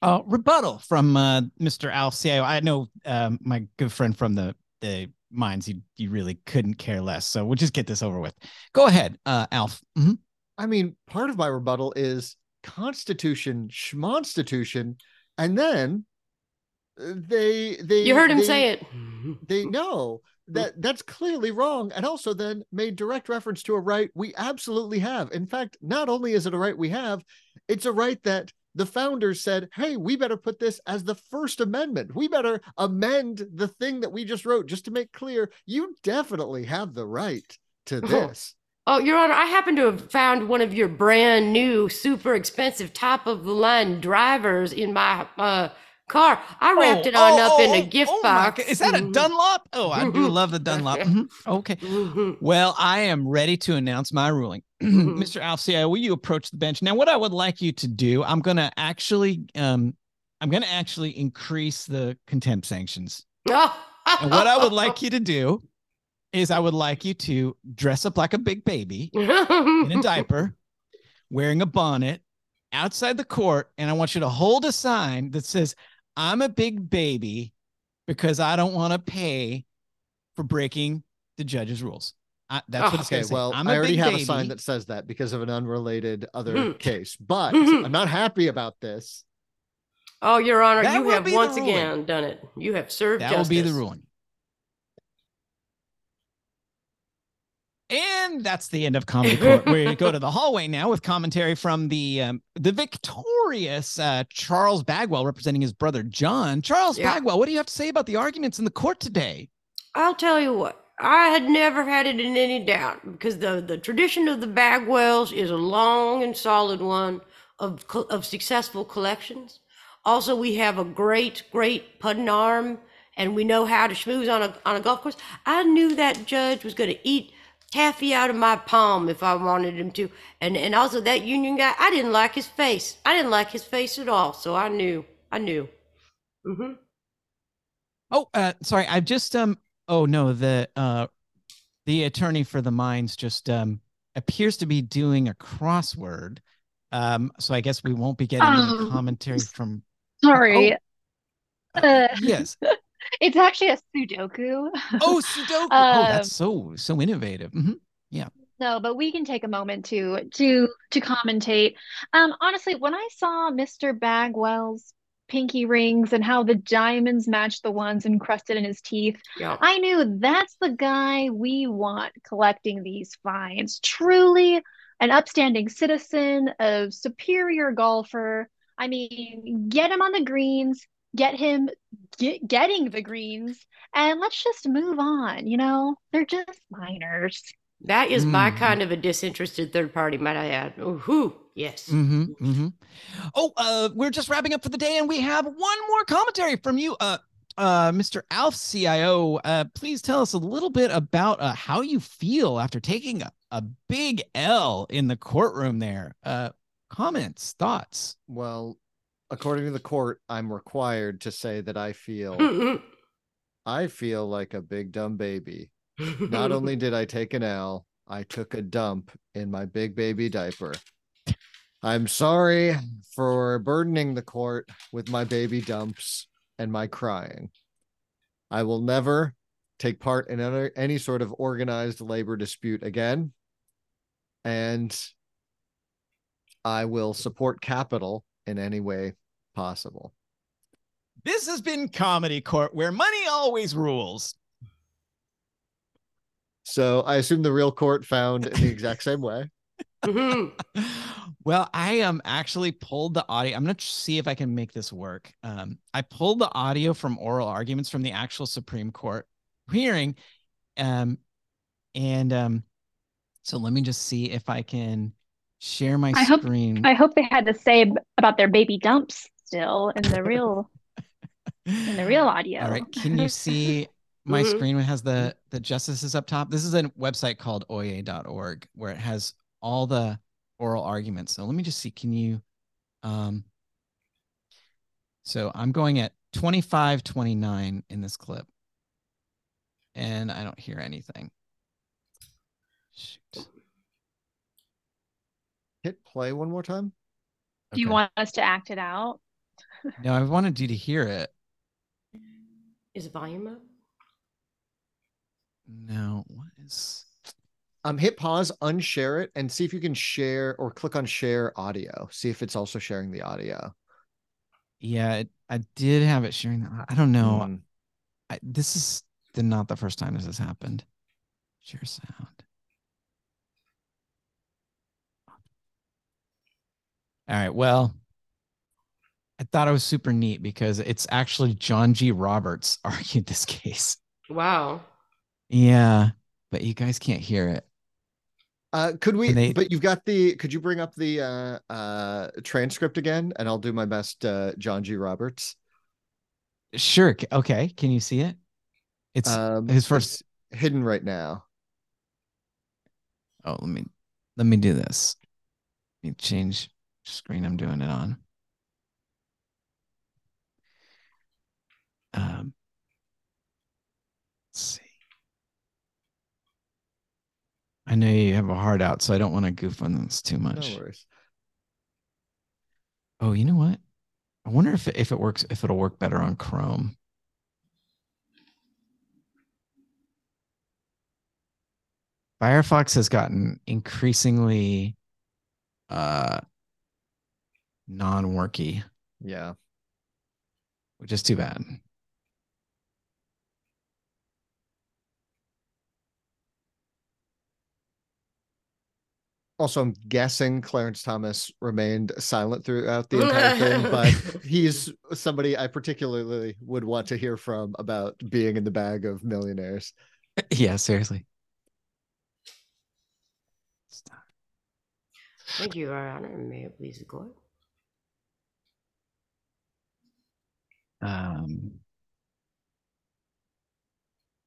Uh, rebuttal from uh, Mister Alcio. I know um, my good friend from the, the mines, you, you really couldn't care less. So we'll just get this over with. Go ahead, uh, Alf. Mm-hmm. I mean, part of my rebuttal is Constitution, Schmonstitution, and then they... they you heard him they, say it. They know. That that's clearly wrong, and also then made direct reference to a right we absolutely have. In fact, not only is it a right we have, it's a right that the founders said, hey, we better put this as the First Amendment. We better amend the thing that we just wrote just to make clear you definitely have the right to this. Oh, Your Honor, I happen to have found one of your brand new, super expensive, top-of-the-line drivers in my... uh car. I wrapped oh, it on oh, up oh, in a gift oh box. Is that a Dunlop? Oh, I do love the Dunlop. Okay. Well, I am ready to announce my ruling. Mister Alcio, will you approach the bench? Now, what I would like you to do, I'm going to actually, um, I'm going to actually increase the contempt sanctions. And what I would like you to do is I would like you to dress up like a big baby in a diaper, wearing a bonnet outside the court. And I want you to hold a sign that says, I'm a big baby because I don't want to pay for breaking the judge's rules. I, that's oh, what it's okay. Say. Well, I'm I already have baby. a sign that says that because of an unrelated other mm. case, but I'm not happy about this. Oh, Your Honor, that you have once again done it. You have served that justice. That will be the ruling. And that's the end of Comedy Court. We're going to go to the hallway now with commentary from the um, the victorious uh, Charles Bagwell, representing his brother John. Charles yeah. Bagwell, what do you have to say about the arguments in the court today? I'll tell you what. I had never had it in any doubt because the, the tradition of the Bagwells is a long and solid one of, of successful collections. Also, we have a great, great pugnorm, and we know how to schmooze on a, on a golf course. I knew that judge was going to eat taffy out of my palm if I wanted him to. And and also that union guy, I didn't like his face. I didn't like his face at all. So I knew, I knew. Mm-hmm. Oh, uh, sorry. I just, um. oh no, the uh, the attorney for the mines just um appears to be doing a crossword. Um. So I guess we won't be getting um, any commentary from. Sorry. Oh. Uh. Yes. It's actually a Sudoku. Oh, Sudoku! Um, oh, that's so so innovative. Mm-hmm. Yeah. No, but we can take a moment to to to commentate. Um, honestly, when I saw Mister Bagwell's pinky rings and how the diamonds matched the ones encrusted in his teeth, yeah. I knew that's the guy we want collecting these fines. Truly, an upstanding citizen, a superior golfer. I mean, get him on the greens. Get him get, getting the greens, and let's just move on. You know, they're just minors. That is mm-hmm. my kind of a disinterested third party, might I add. Ooh, yes. Mm-hmm, mm-hmm. Oh, uh, we're just wrapping up for the day, and we have one more commentary from you, uh, uh, Mister Alf, C I O. Uh, please tell us a little bit about uh, how you feel after taking a, a big L in the courtroom there. Uh, Comments, thoughts? Well, according to the court, I'm required to say that I feel I feel like a big dumb baby. Not only did I take an L, I took a dump in my big baby diaper. I'm sorry for burdening the court with my baby dumps and my crying. I will never take part in any sort of organized labor dispute again. And I will support capital in any way possible. This has been Comedy Court, where money always rules. So I assume the real court found in the exact same way. Well, I um, actually pulled the audio. I'm going to see if I can make this work. Um, I pulled the audio from oral arguments from the actual Supreme Court hearing. Um, and um, so let me just see if I can share my I screen. Hope, I hope they had to say about their baby dumps still in the real in the real audio. All right, can you see my screen when it has the the justices up top? This is a website called O E A dot org where it has all the oral arguments. So let me just see. Can you? Um, so I'm going at twenty-five twenty-nine in this clip, and I don't hear anything. Shoot. Hit play one more time. Okay. Do you want us to act it out? No, I wanted you to hear it. Is volume up? No. What is? Um, hit pause, unshare it, and see if you can share or click on share audio. See if it's also sharing the audio. Yeah, it, I did have it sharing. The, I don't know. Mm. I, this is the, not the first time this has happened. Share sound. All right, well, I thought it was super neat because it's actually John G. Roberts argued this case. Wow. Yeah, but you guys can't hear it. Uh, could we, they, but you've got the, could you bring up the uh, uh, transcript again? And I'll do my best uh, John G. Roberts. Sure, okay, can you see it? It's um, his first. It's hidden right now. Oh, let me, let me do this. Let me change screen I'm doing it on. Um, let's see. I know you have a heart out, so I don't want to goof on this too much. No worries. Oh, you know what? I wonder if it, if it works, if it'll work better on Chrome. Firefox has gotten increasingly uh non-worky. Yeah. Which is too bad. Also, I'm guessing Clarence Thomas remained silent throughout the entire thing, but he's somebody I particularly would want to hear from about being in the bag of millionaires. Yeah, seriously. Stop. Thank you, Your Honor. May it please the court. Um,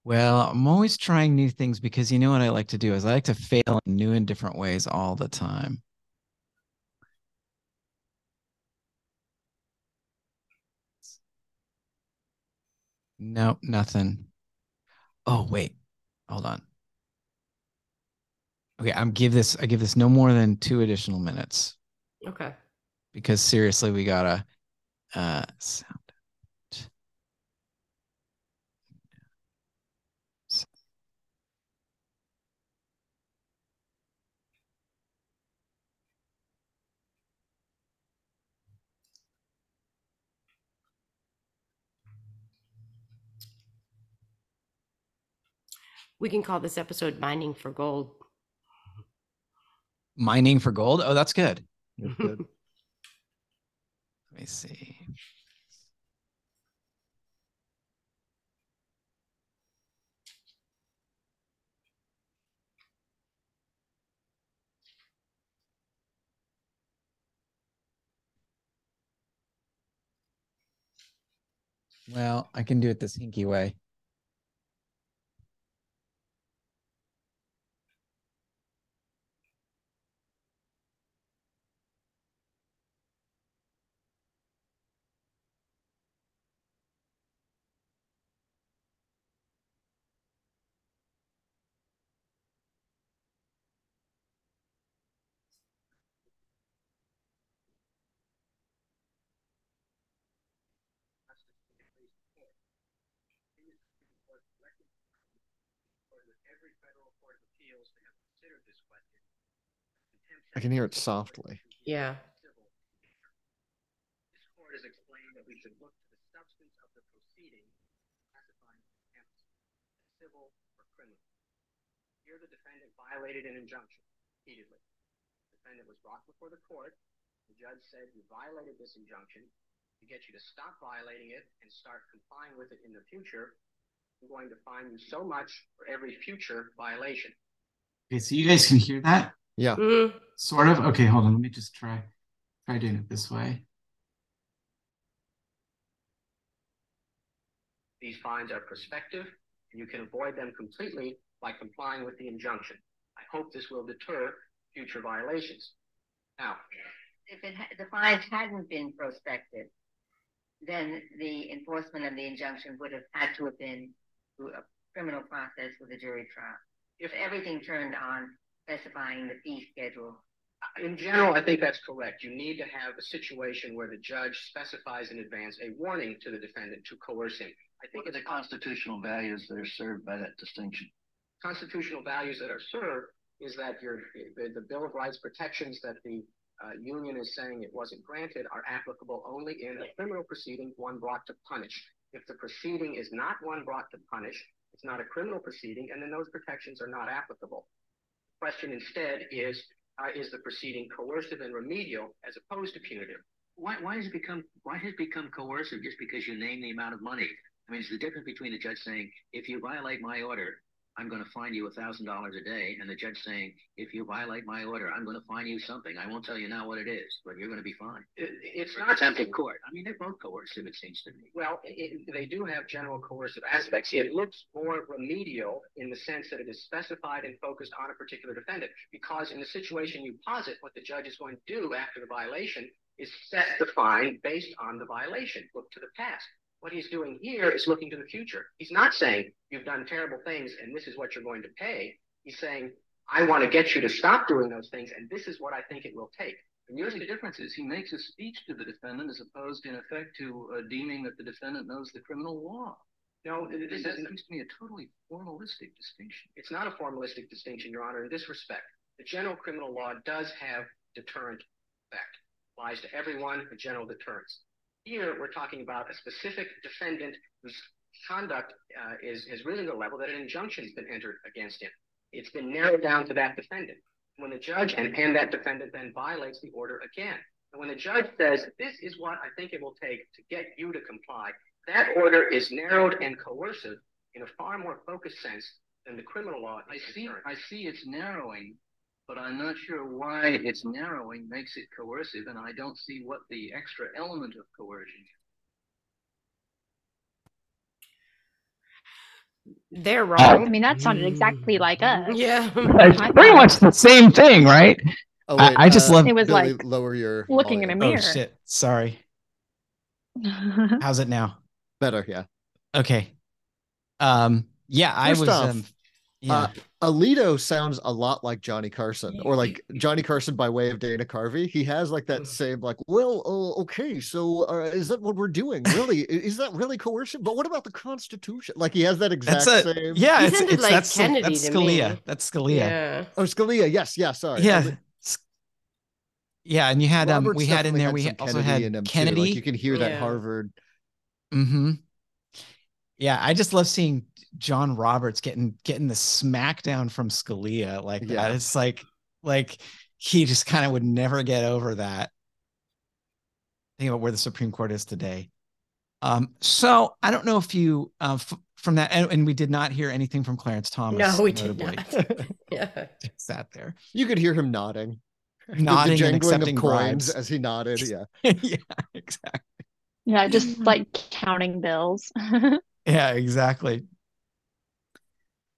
well, I'm always trying new things because you know what I like to do is I like to fail in new and different ways all the time. Nope, nothing. Oh, wait, hold on. Okay, I'm give this, I give this no more than two additional minutes. Okay. Because seriously, we gotta uh, sound. We can call this episode Mining for Gold. Mining for Gold? Oh, that's good. That's good. Let me see. Well, I can do it this hinky way. Court of Elected that every federal court of appeals to have considered this question. I can hear it softly. Yeah. This court has explained that we should look to the substance of the proceeding, classifying attempts as civil or criminal. Here, the defendant violated an injunction repeatedly. The defendant was brought before the court. The judge said, "You violated this injunction. To get you to stop violating it and start complying with it in the future, I'm going to fine you so much for every future violation." Okay, so you guys can hear that? Yeah. Mm-hmm. Sort of. Okay, hold on. Let me just try try doing it this way. These fines are prospective, and you can avoid them completely by complying with the injunction. I hope this will deter future violations. Now, if it ha the fines hadn't been prospective, then the enforcement of the injunction would have had to have been through a criminal process with a jury trial. If everything turned on specifying the fee schedule. In general, I think that's correct. You need to have a situation where the judge specifies in advance a warning to the defendant to coerce him. I think it's the constitutional values that are served by that distinction. Constitutional values that are served is that your the, the Bill of Rights protections that the Uh, union is saying it wasn't granted are applicable only in a criminal proceeding, one brought to punish. If the proceeding is not one brought to punish, it's not a criminal proceeding, and then those protections are not applicable. The question instead is, uh, is the proceeding coercive and remedial as opposed to punitive? Why, why, has it become, why has it become coercive just because you name the amount of money? I mean, it's the difference between the judge saying, if you violate my order, I'm going to fine you a thousand dollars a day, and the judge saying, if you violate my order, I'm going to fine you something. I won't tell you now what it is, but you're going to be fined. It, it's not attempted court. I mean, they're both coercive, it seems to me. Well, it, they do have general coercive aspects. It looks more remedial in the sense that it is specified and focused on a particular defendant, because in the situation you posit, what the judge is going to do after the violation is set the fine based on the violation. Look to the past. What he's doing here is looking to the future. He's not saying you've done terrible things and this is what you're going to pay. He's saying, I want to get you to stop doing those things, and this is what I think it will take. And here's the difference is he makes a speech to the defendant as opposed, in effect, to uh, deeming that the defendant knows the criminal law. No, it, it, that seems to me a totally formalistic distinction. It's not a formalistic distinction, Your Honor, in this respect. The general criminal law does have deterrent effect. It applies to everyone, a general deterrence. Here, we're talking about a specific defendant whose conduct uh, is, has risen to the level that an injunction has been entered against him. It's been narrowed down to that defendant. When the judge and, and that defendant then violates the order again. And when the judge says, this is what I think it will take to get you to comply, that order is narrowed and coercive in a far more focused sense than the criminal law. I see, I see it's narrowing. But I'm not sure why its narrowing makes it coercive, and I don't see what the extra element of coercion is. They're wrong. Uh, I mean, that sounded exactly like us. Yeah. It's pretty much the same thing, right? Oh, wait, I, I just uh, love it was Billy, like lower your looking volume. In a mirror. Oh, shit. Sorry. How's it now? Better, yeah. Okay. Um. Yeah, First I was... Off, um, yeah. Uh, Alito sounds a lot like Johnny Carson, or like Johnny Carson by way of Dana Carvey. He has like that same like, well, uh, okay, so uh, is that what we're doing? Really? Is that really coercion? But what about the Constitution? Like he has that exact that's a, same. Yeah, he it's, it's like that's, Kennedy that's, that's Scalia. Me. That's Scalia. Yeah. Oh, Scalia. Yes. Yeah. Sorry. Yeah. Yeah, and you had Robert um, we had in there. Had we had also Kennedy had Kennedy. Like, you can hear yeah. that Harvard. Mm-hmm. Yeah, I just love seeing John Roberts getting getting the smackdown from Scalia like yeah. that. It's like like he just kind of would never get over that. Think about where the Supreme Court is today. Um, so I don't know if you uh, from that, and, and we did not hear anything from Clarence Thomas. No, we notably. did not. Yeah, just sat there. You could hear him nodding, nodding, and accepting coins as he nodded. Yeah, yeah, exactly. Yeah, just like counting bills. Yeah, exactly.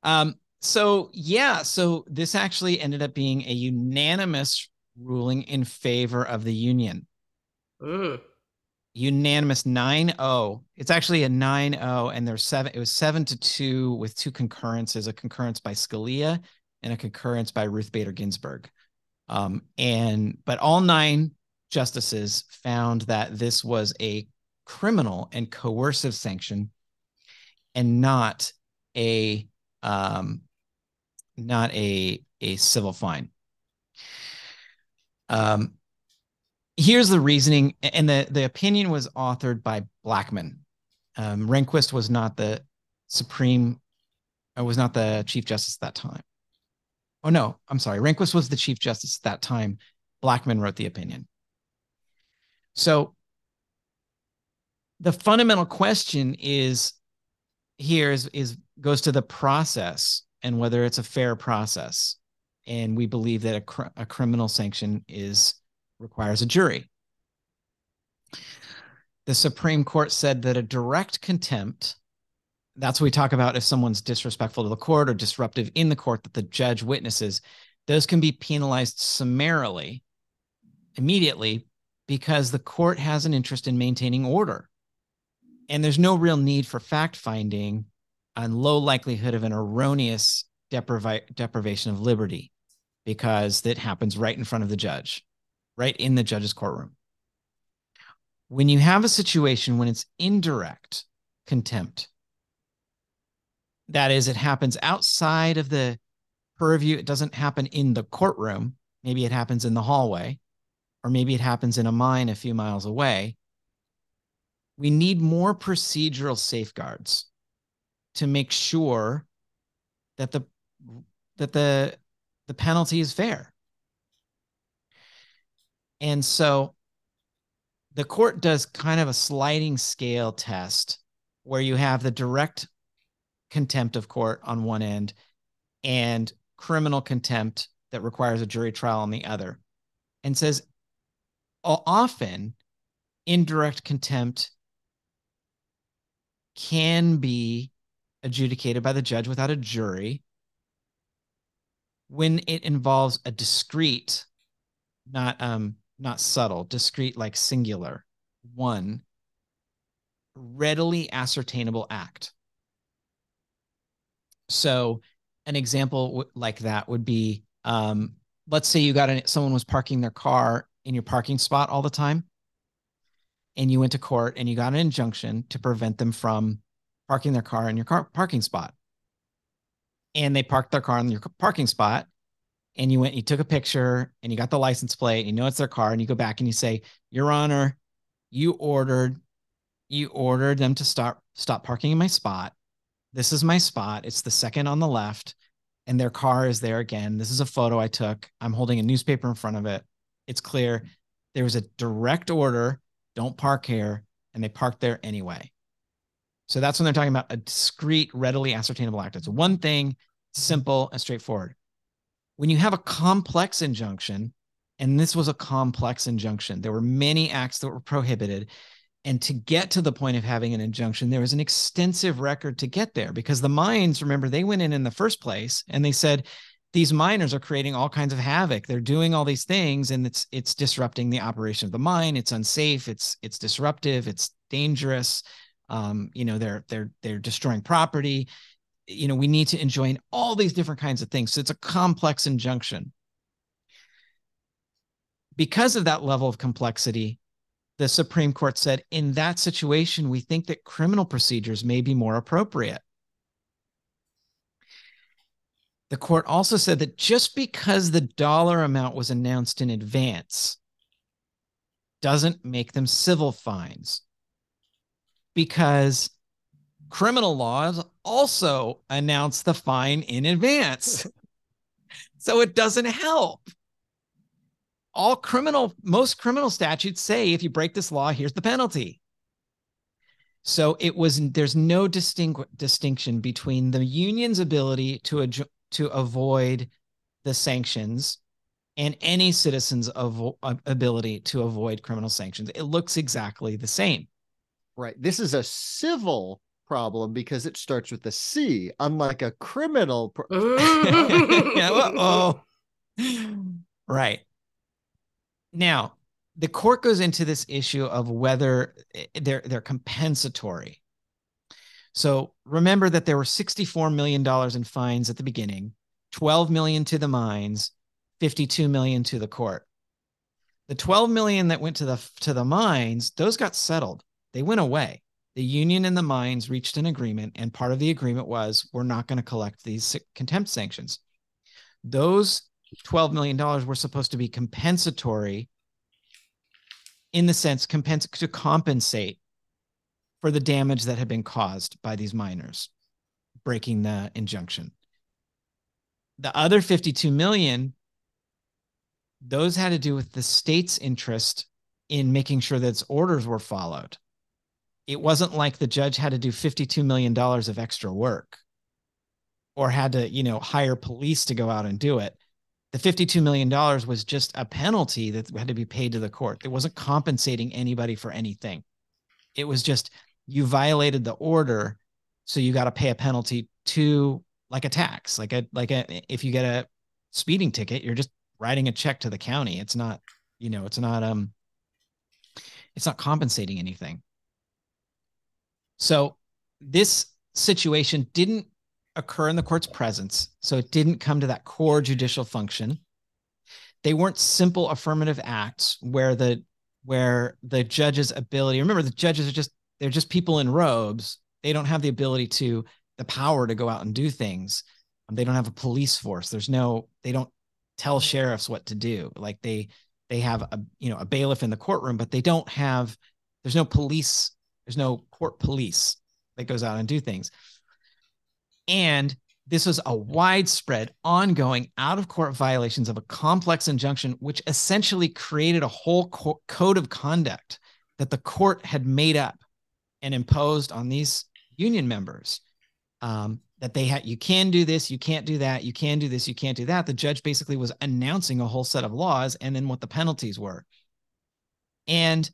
Um, so yeah, so this actually ended up being a unanimous ruling in favor of the union. Ooh. Unanimous nine oh. It's actually a nine oh, and there's seven it was seven to two with two concurrences, a concurrence by Scalia and a concurrence by Ruth Bader Ginsburg. Um, and but all nine justices found that this was a criminal and coercive sanction and not a um, not a a civil fine. Um, here's the reasoning, and the the opinion was authored by Blackmun. Um, Rehnquist was not the Supreme, uh, was not the Chief Justice at that time. Oh no, I'm sorry. Rehnquist was the Chief Justice at that time. Blackmun wrote the opinion. So the fundamental question is here is, is goes to the process and whether it's a fair process. And we believe that a, cr a criminal sanction is requires a jury. The Supreme Court said that a direct contempt, that's what we talk about if someone's disrespectful to the court or disruptive in the court that the judge witnesses, those can be penalized summarily, immediately, because the court has an interest in maintaining order. And there's no real need for fact-finding on low likelihood of an erroneous deprivi- deprivation of liberty, because that happens right in front of the judge, right in the judge's courtroom. When you have a situation when it's indirect contempt, that is, it happens outside of the purview. It doesn't happen in the courtroom. Maybe it happens in the hallway, or maybe it happens in a mine a few miles away. We need more procedural safeguards to make sure that the that the the penalty is fair. And so the court does kind of a sliding scale test where you have the direct contempt of court on one end and criminal contempt that requires a jury trial on the other, and says often indirect contempt can be adjudicated by the judge without a jury when it involves a discrete, not um not subtle, discrete, like singular, one readily ascertainable act. So an example like that would be, um, let's say you got an, someone was parking their car in your parking spot all the time, and you went to court and you got an injunction to prevent them from parking their car in your car parking spot. And they parked their car in your parking spot, and you went, you took a picture, and you got the license plate, and you know it's their car, and you go back and you say, Your Honor, you ordered, you ordered them to stop stop parking in my spot. This is my spot. It's the second on the left, and their car is there again. This is a photo I took. I'm holding a newspaper in front of it. It's clear. There was a direct order. Don't park here. And they parked there anyway. So that's when they're talking about a discrete, readily ascertainable act. It's one thing, simple and straightforward. When you have a complex injunction, and this was a complex injunction, there were many acts that were prohibited. And to get to the point of having an injunction, there was an extensive record to get there, because the mines, remember, they went in in the first place and they said, these miners are creating all kinds of havoc. They're doing all these things, and it's it's disrupting the operation of the mine. It's unsafe. It's it's disruptive. It's dangerous. Um, you know, they're they're they're destroying property. You know, we need to enjoin all these different kinds of things. So it's a complex injunction. Because of that level of complexity, the Supreme Court said, in that situation, we think that criminal procedures may be more appropriate. The court also said that just because the dollar amount was announced in advance doesn't make them civil fines, because criminal laws also announce the fine in advance. So it doesn't help. All criminal, most criminal statutes say, if you break this law, here's the penalty. So it was, there's no distinct distinction between the union's ability to, to avoid the sanctions and any citizen's ability to avoid criminal sanctions. It looks exactly the same. Right. This is a civil problem because it starts with a C, unlike a criminal. Yeah, uh-oh. Right. Now, the court goes into this issue of whether they're, they're compensatory. So remember that there were sixty-four million dollars in fines at the beginning, twelve million dollars to the mines, fifty-two million dollars to the court. The twelve million dollars that went to the, to the mines, those got settled. They went away. The union and the mines reached an agreement, and part of the agreement was, we're not going to collect these contempt sanctions. Those twelve million dollars were supposed to be compensatory, in the sense compens- to compensate for the damage that had been caused by these miners breaking the injunction. The other fifty-two million dollars, those had to do with the state's interest in making sure that its orders were followed. It wasn't like the judge had to do fifty-two million dollars of extra work or had to, you know, hire police to go out and do it. The fifty-two million dollars was just a penalty that had to be paid to the court. It wasn't compensating anybody for anything. It was just, you violated the order, so you got to pay a penalty to, like a tax, like a, like a, if you get a speeding ticket, you're just writing a check to the county. It's not, you know, it's not, um, it's not compensating anything. So this situation didn't occur in the court's presence, so it didn't come to that core judicial function. They weren't simple affirmative acts where the where the judge's ability, remember, the judges are just, they're just people in robes. They don't have the ability to, the power to go out and do things. Um, they don't have a police force. There's no, they don't tell sheriffs what to do. Like they they have a, you know, a bailiff in the courtroom, but they don't have, there's no police. There's no court police that goes out and do things. And this was a widespread, ongoing, out-of-court violations of a complex injunction, which essentially created a whole co- code of conduct that the court had made up and imposed on these union members. Um, that they had, you can do this, you can't do that, you can do this, you can't do that. The judge basically was announcing a whole set of laws and then what the penalties were. And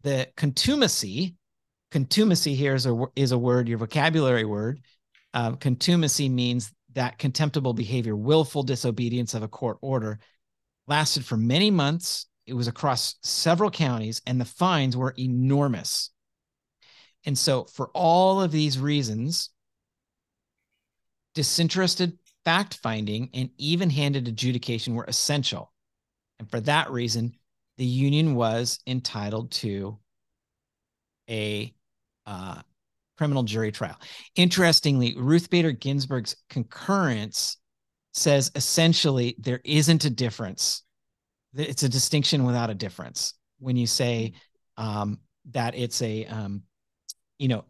the contumacy, Contumacy here is a, is a word, your vocabulary word. Uh, contumacy means that contemptible behavior, willful disobedience of a court order, lasted for many months. It was across several counties, and the fines were enormous. And so for all of these reasons, disinterested fact-finding and even-handed adjudication were essential. And for that reason, the union was entitled to a Uh, criminal jury trial. Interestingly, Ruth Bader Ginsburg's concurrence says essentially there isn't a difference. It's a distinction without a difference. When you say um, that it's a, um, you know,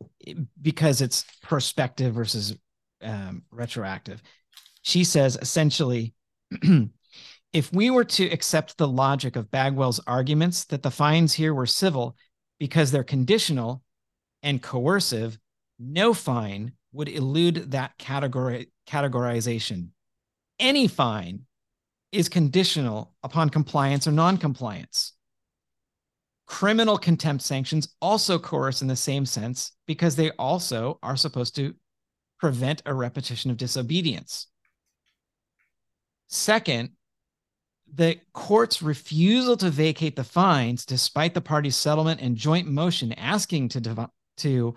because it's prospective versus um, retroactive, she says essentially, if we were to accept the logic of Bagwell's arguments that the fines here were civil because they're conditional and coercive, no fine would elude that category, categorization. Any fine is conditional upon compliance or non-compliance. Criminal contempt sanctions also coerce in the same sense because they also are supposed to prevent a repetition of disobedience. Second, the court's refusal to vacate the fines despite the party's settlement and joint motion asking to dev- to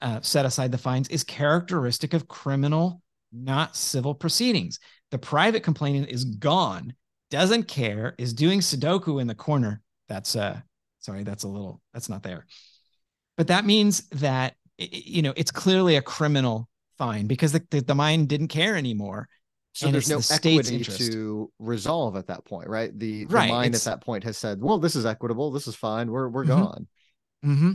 uh, set aside the fines is characteristic of criminal, not civil proceedings. The private complainant is gone, doesn't care, is doing Sudoku in the corner. That's uh, sorry, that's a little, that's not there. But that means that, you know, it's clearly a criminal fine because the, the, the mine didn't care anymore. So and there's no the equity to resolve at that point, right? The, the right, mine at that point has said, well, this is equitable. This is fine. We're, we're mm-hmm. gone. Mm-hmm.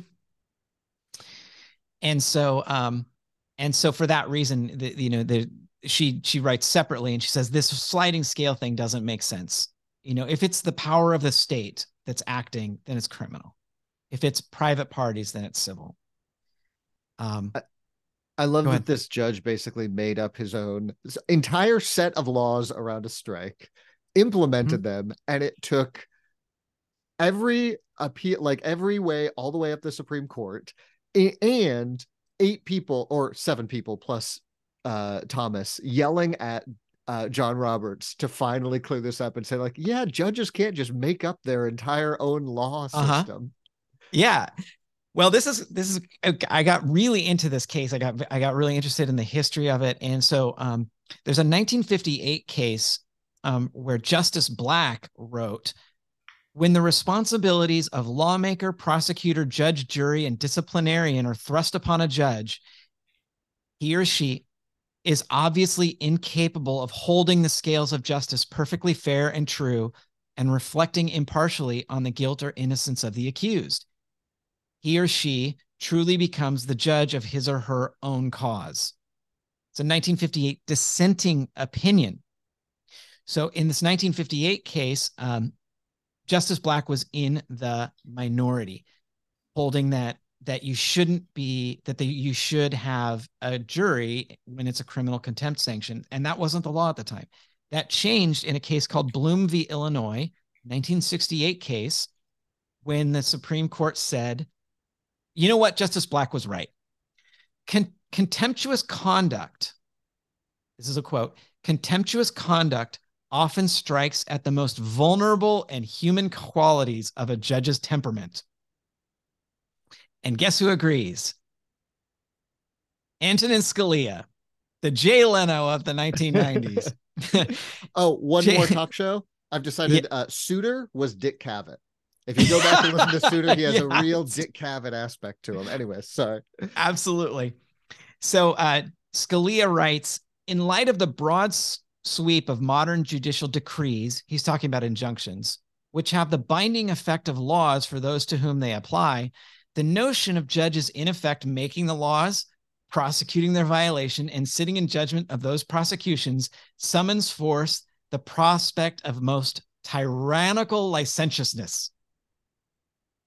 And so, um, and so for that reason, the, you know, the, she she writes separately and she says this sliding scale thing doesn't make sense. You know, if it's the power of the state that's acting, then it's criminal. If it's private parties, then it's civil. Um, I, I love that this judge basically made up his own entire set of laws around a strike, implemented mm-hmm. them, and it took every appeal, like every way, all the way up the Supreme Court. And eight people or seven people plus uh, Thomas yelling at uh, John Roberts to finally clear this up and say, like, yeah, judges can't just make up their entire own law system. Uh-huh. Yeah. Well, this is this is I got really into this case. I got I got really interested in the history of it. And so um, there's a nineteen fifty-eight case um, where Justice Black wrote When the responsibilities of lawmaker, prosecutor, judge, jury, and disciplinarian are thrust upon a judge, he or she is obviously incapable of holding the scales of justice perfectly fair and true and reflecting impartially on the guilt or innocence of the accused. He or she truly becomes the judge of his or her own cause. It's a nineteen fifty-eight dissenting opinion. So in this nineteen fifty-eight case, um, Justice Black was in the minority, holding that that you shouldn't be, that the, you should have a jury when it's a criminal contempt sanction. And that wasn't the law at the time. That changed in a case called Bloom v. Illinois, nineteen sixty-eight case, when the Supreme Court said, you know what, Justice Black was right. Con- contemptuous conduct, this is a quote, contemptuous conduct often strikes at the most vulnerable and human qualities of a judge's temperament. And guess who agrees? Antonin Scalia, the Jay Leno of the nineteen nineties. Oh, one Jay- more talk show. I've decided yeah. uh, Souter was Dick Cavett. If you go back and listen to Souter, he has yeah. a real Dick Cavett aspect to him. Anyway, sorry. Absolutely. So uh, Scalia writes, in light of the broad sweep of modern judicial decrees, he's talking about injunctions, which have the binding effect of laws for those to whom they apply, the notion of judges in effect making the laws, prosecuting their violation, and sitting in judgment of those prosecutions summons forth the prospect of most tyrannical licentiousness.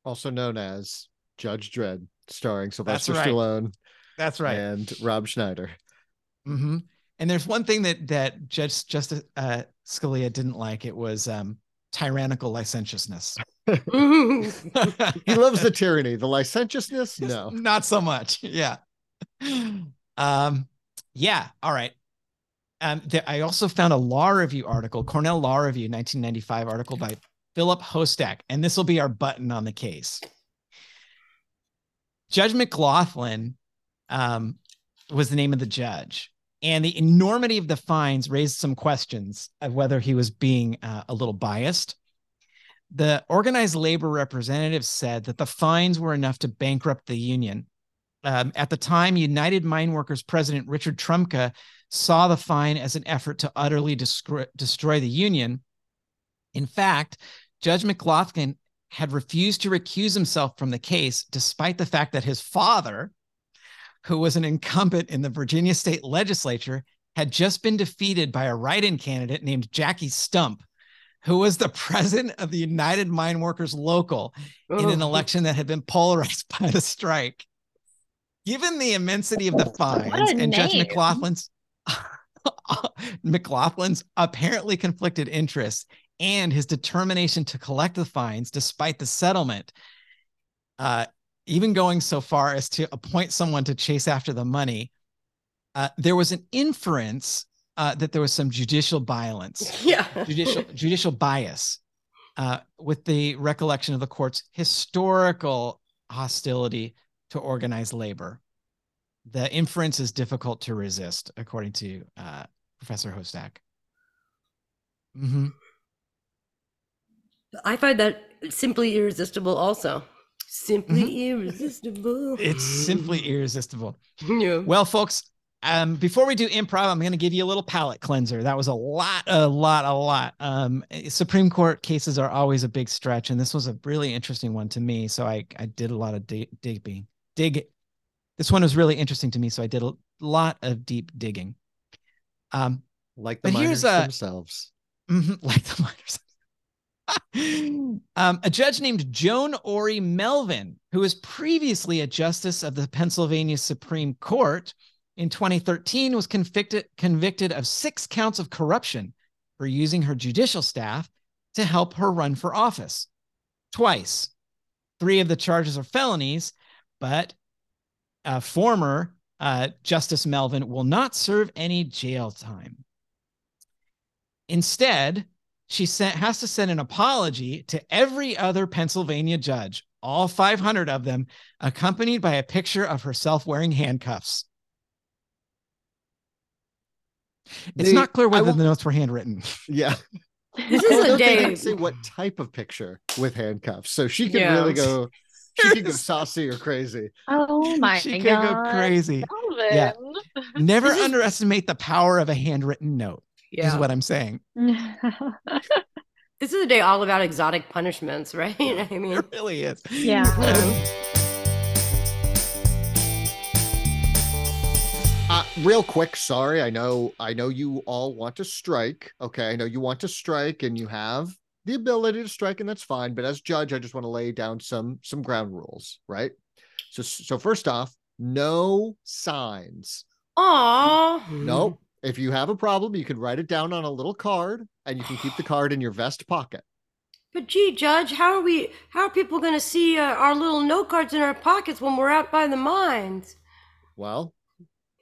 Also known as Judge Dredd, starring Sylvester That's right. Stallone. That's right. And Rob Schneider. Mm-hmm. And there's one thing that that Judge Justice uh, Scalia didn't like. It was um, tyrannical licentiousness. He loves the tyranny. The licentiousness, no, not so much. Yeah, um, yeah. All right. Um, there, I also found a law review article, Cornell Law Review, nineteen ninety-five article by Philip Hostack, and this will be our button on the case. Judge McLaughlin um, was the name of the judge. And the enormity of the fines raised some questions of whether he was being uh, a little biased. The organized labor representative said that the fines were enough to bankrupt the union. Um, at the time, United Mine Workers President Richard Trumka saw the fine as an effort to utterly descri- destroy the union. In fact, Judge McLaughlin had refused to recuse himself from the case, despite the fact that his father, who was an incumbent in the Virginia state legislature, had just been defeated by a write-in candidate named Jackie Stump, who was the president of the United Mine Workers Local oh. in an election that had been polarized by the strike. Given the immensity of the fines and name. Judge McLaughlin's, McLaughlin's apparently conflicted interests and his determination to collect the fines despite the settlement, uh, even going so far as to appoint someone to chase after the money, uh, there was an inference uh, that there was some judicial violence, yeah. judicial judicial bias, uh, with the recollection of the court's historical hostility to organized labor. The inference is difficult to resist, according to uh, Professor Hostack. Mm-hmm. I find that simply irresistible also. Simply mm-hmm. irresistible. It's simply irresistible. Yeah. Well, folks, um, before we do improv, I'm going to give you a little palate cleanser. That was a lot, a lot, a lot. Um, Supreme Court cases are always a big stretch, and this was a really interesting one to me. So I, I did a lot of dig, digging. Dig. This one was really interesting to me, so I did a lot of deep digging. Um, like the miners a, themselves. Mm-hmm, like the miners. um, a judge named Joan Orry Melvin, who was previously a justice of the Pennsylvania Supreme Court in twenty thirteen, was convicted, convicted of six counts of corruption for using her judicial staff to help her run for office twice. Three of the charges are felonies, but uh, former uh, Justice Melvin will not serve any jail time. Instead, She sent, has to send an apology to every other Pennsylvania judge, all five hundred of them, accompanied by a picture of herself wearing handcuffs. It's the, not clear whether will, the notes were handwritten. Yeah. This is a day. They didn't say what type of picture with handcuffs, so she can yeah. really go. She can go saucy or crazy. Oh my she god! She can go crazy. Calvin. Yeah. Never is... underestimate the power of a handwritten note. Yeah. Is what I'm saying. This is a day all about exotic punishments, right? I mean, it really is. Yeah. Uh, real quick, sorry. I know, I know you all want to strike. Okay, I know you want to strike, and you have the ability to strike, and that's fine. But as judge, I just want to lay down some some ground rules, right? So, so first off, no signs. Aww. Nope. If you have a problem, you can write it down on a little card, and you can keep the card in your vest pocket. But gee, Judge, how are we? How are people going to see uh, our little note cards in our pockets when we're out by the mines? Well,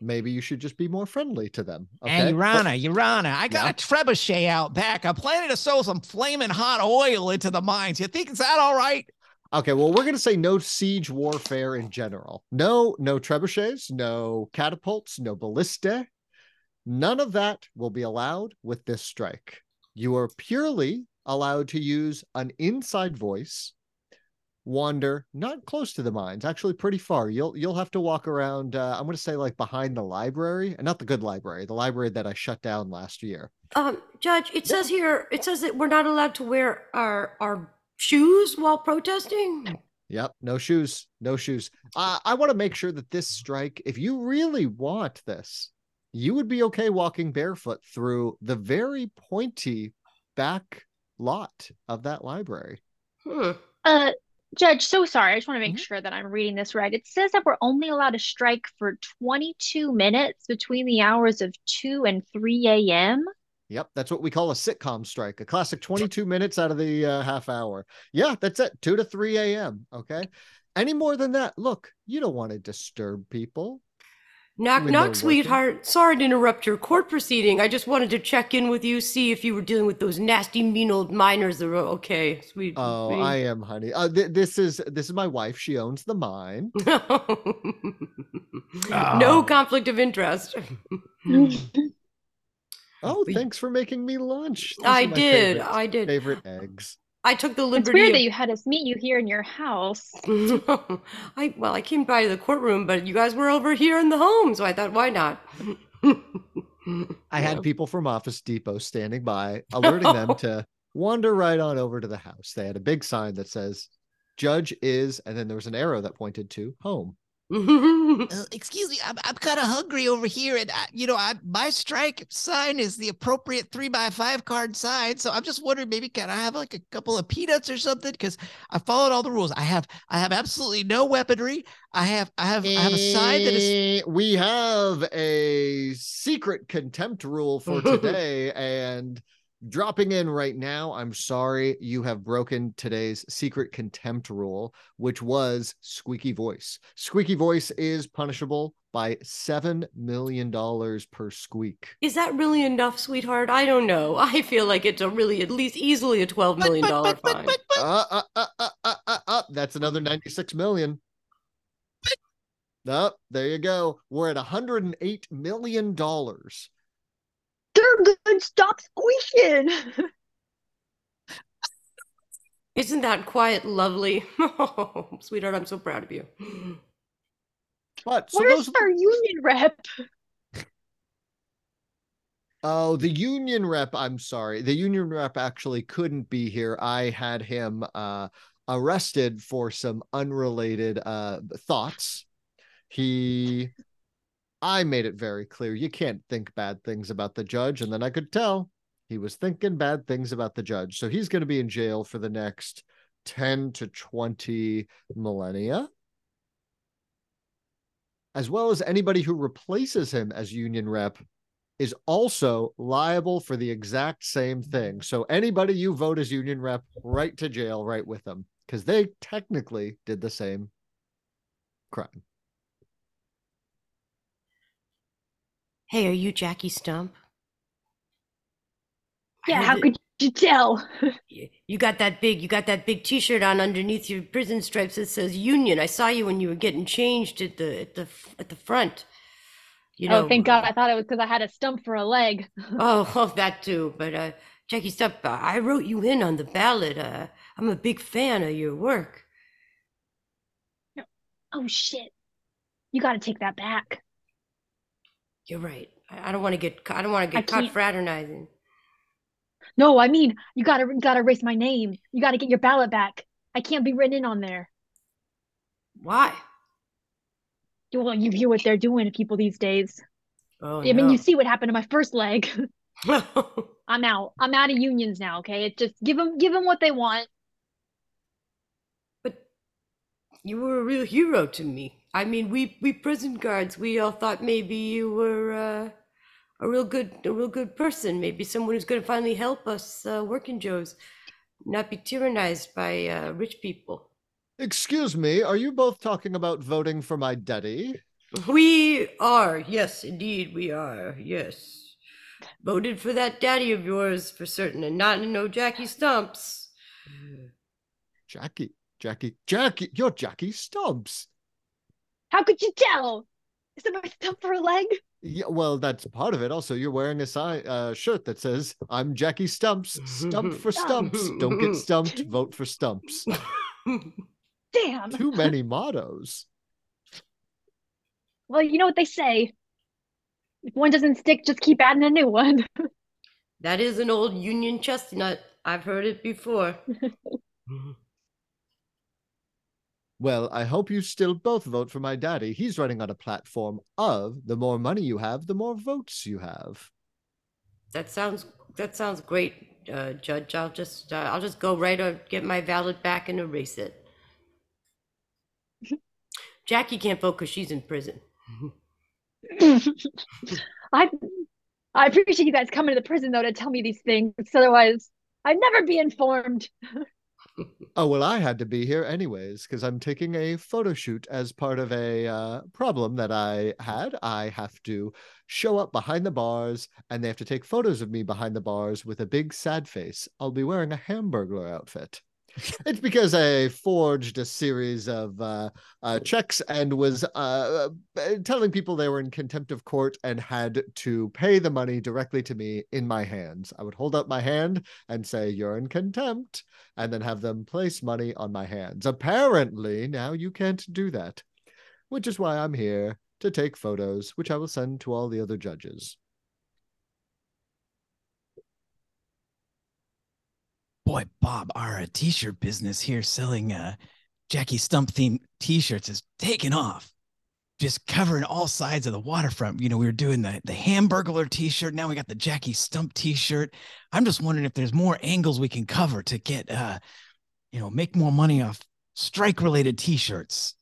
maybe you should just be more friendly to them. Okay? Hey, Your Honor, but, Your Honor, I got yeah. a trebuchet out back. I'm planning to sow some flaming hot oil into the mines. You think it's that all right? Okay, well, we're going to say no siege warfare in general. No, no trebuchets, no catapults, no ballista. None of that will be allowed with this strike. You are purely allowed to use an inside voice, wander not close to the mines, actually pretty far. You'll you'll have to walk around, uh, I'm going to say like behind the library, and not the good library, the library that I shut down last year. Um, Judge, it says here, it says that we're not allowed to wear our, our shoes while protesting. Yep, no shoes, no shoes. Uh, I want to make sure that this strike, if you really want this, you would be okay walking barefoot through the very pointy back lot of that library. Huh. Uh, Judge, so sorry. I just want to make mm-hmm. sure that I'm reading this right. It says that we're only allowed to strike for twenty-two minutes between the hours of two and three a.m. Yep, that's what we call a sitcom strike, a classic twenty-two minutes out of the uh, half hour. Yeah, that's it, two to three a.m., okay? Any more than that, look, you don't want to disturb people. Knock, knock, sweetheart. Sorry to interrupt your court proceeding. I just wanted to check in with you, see if you were dealing with those nasty, mean old miners that were okay, sweet. Oh, sweet. I am, honey. Uh, th- this is this is my wife. She owns the mine. oh. No conflict of interest. oh, thanks for making me lunch. Those I did. Favorite, I did. Favorite eggs. I took the liberty. It's weird that you had us meet you here in your house. I well, I came by the courtroom, but you guys were over here in the home, so I thought, why not? I had people from Office Depot standing by, alerting them to wander right on over to the house. They had a big sign that says, "Judge is," and then there was an arrow that pointed to home. uh, excuse me, I'm I'm kind of hungry over here, and I, you know, I my strike sign is the appropriate three by five card sign. So I'm just wondering, maybe can I have like a couple of peanuts or something? Because I followed all the rules. I have I have absolutely no weaponry. I have I have I have a sign that is. We have a secret contempt rule for today, and dropping in right now, I'm sorry, you have broken today's secret contempt rule, which was squeaky voice. Squeaky voice is punishable by seven million dollars per squeak. Is that really enough, sweetheart? I don't know. I feel like it's a really, at least easily a twelve million dollars but, but, but, fine. But, but, but, uh, uh, uh, uh, uh, uh, that's another ninety-six million dollars. But, oh, there you go. We're at one hundred eight million dollars. They're good. Stop squeaking. Isn't that quiet lovely? Oh, sweetheart, I'm so proud of you. But so where's those... our union rep? Oh, the union rep. I'm sorry. The union rep actually couldn't be here. I had him uh, arrested for some unrelated uh, thoughts. He... I made it very clear you can't think bad things about the judge, and then I could tell he was thinking bad things about the judge. So he's going to be in jail for the next ten to twenty millennia, as well as anybody who replaces him as union rep is also liable for the exact same thing. So anybody you vote as union rep, right to jail, right with them, because they technically did the same crime. Hey, are you Jackie Stump? Yeah, how could you tell? You got that big, you got that big T-shirt on underneath your prison stripes that says Union. I saw you when you were getting changed at the at the at the front. You know. Oh, thank God! I thought it was because I had a stump for a leg. oh, oh, that too. But uh, Jackie Stump, I wrote you in on the ballot. Uh, I'm a big fan of your work. No. Oh, shit. You got to take that back. You're right. I don't want to get I don't want to get caught fraternizing. No, I mean, you got to you got to erase my name. You got to get your ballot back. I can't be written in on there. Why? Well, you view what they're doing to people these days. Oh, I no. mean, you see what happened to my first leg. I'm out. I'm out of unions now, okay? It just give them give them what they want. But you were a real hero to me. I mean, we we prison guards, we all thought maybe you were uh, a real good a real good person, maybe someone who's going to finally help us uh, working Joes not be tyrannized by uh, rich people. Excuse me, are you both talking about voting for my daddy? We are. Yes, indeed, we are. Yes. Voted for that daddy of yours for certain, and not no Jackie Stumps. Jackie, Jackie, Jackie, you're Jackie Stumps. How could you tell? Is it my stump for a leg? Yeah, well, that's part of it. Also, you're wearing a uh, shirt that says, I'm Jackie Stumps, stump for stumps. Don't get stumped, vote for stumps. Damn. Too many mottos. Well, you know what they say. If one doesn't stick, just keep adding a new one. That is an old union chestnut. I've heard it before. Well, I hope you still both vote for my daddy. He's running on a platform of the more money you have, the more votes you have. That sounds that sounds great, uh, Judge. I'll just uh, I'll just go right or get my ballot back and erase it. Jackie can't vote because she's in prison. I I appreciate you guys coming to the prison though to tell me these things. Otherwise, I'd never be informed. Oh, well, I had to be here anyways, because I'm taking a photo shoot as part of a uh, problem that I had. I have to show up behind the bars, and they have to take photos of me behind the bars with a big sad face. I'll be wearing a Hamburglar outfit. It's because I forged a series of uh, uh, checks and was uh, telling people they were in contempt of court and had to pay the money directly to me in my hands. I would hold up my hand and say, you're in contempt, and then have them place money on my hands. Apparently, now you can't do that, which is why I'm here to take photos, which I will send to all the other judges. Boy, Bob, our t-shirt business here selling uh, Jackie Stump-themed t-shirts is taking off. Just covering all sides of the waterfront. You know, we were doing the, the Hamburglar t-shirt. Now we got the Jackie Stump t-shirt. I'm just wondering if there's more angles we can cover to get, uh, you know, make more money off strike-related t-shirts.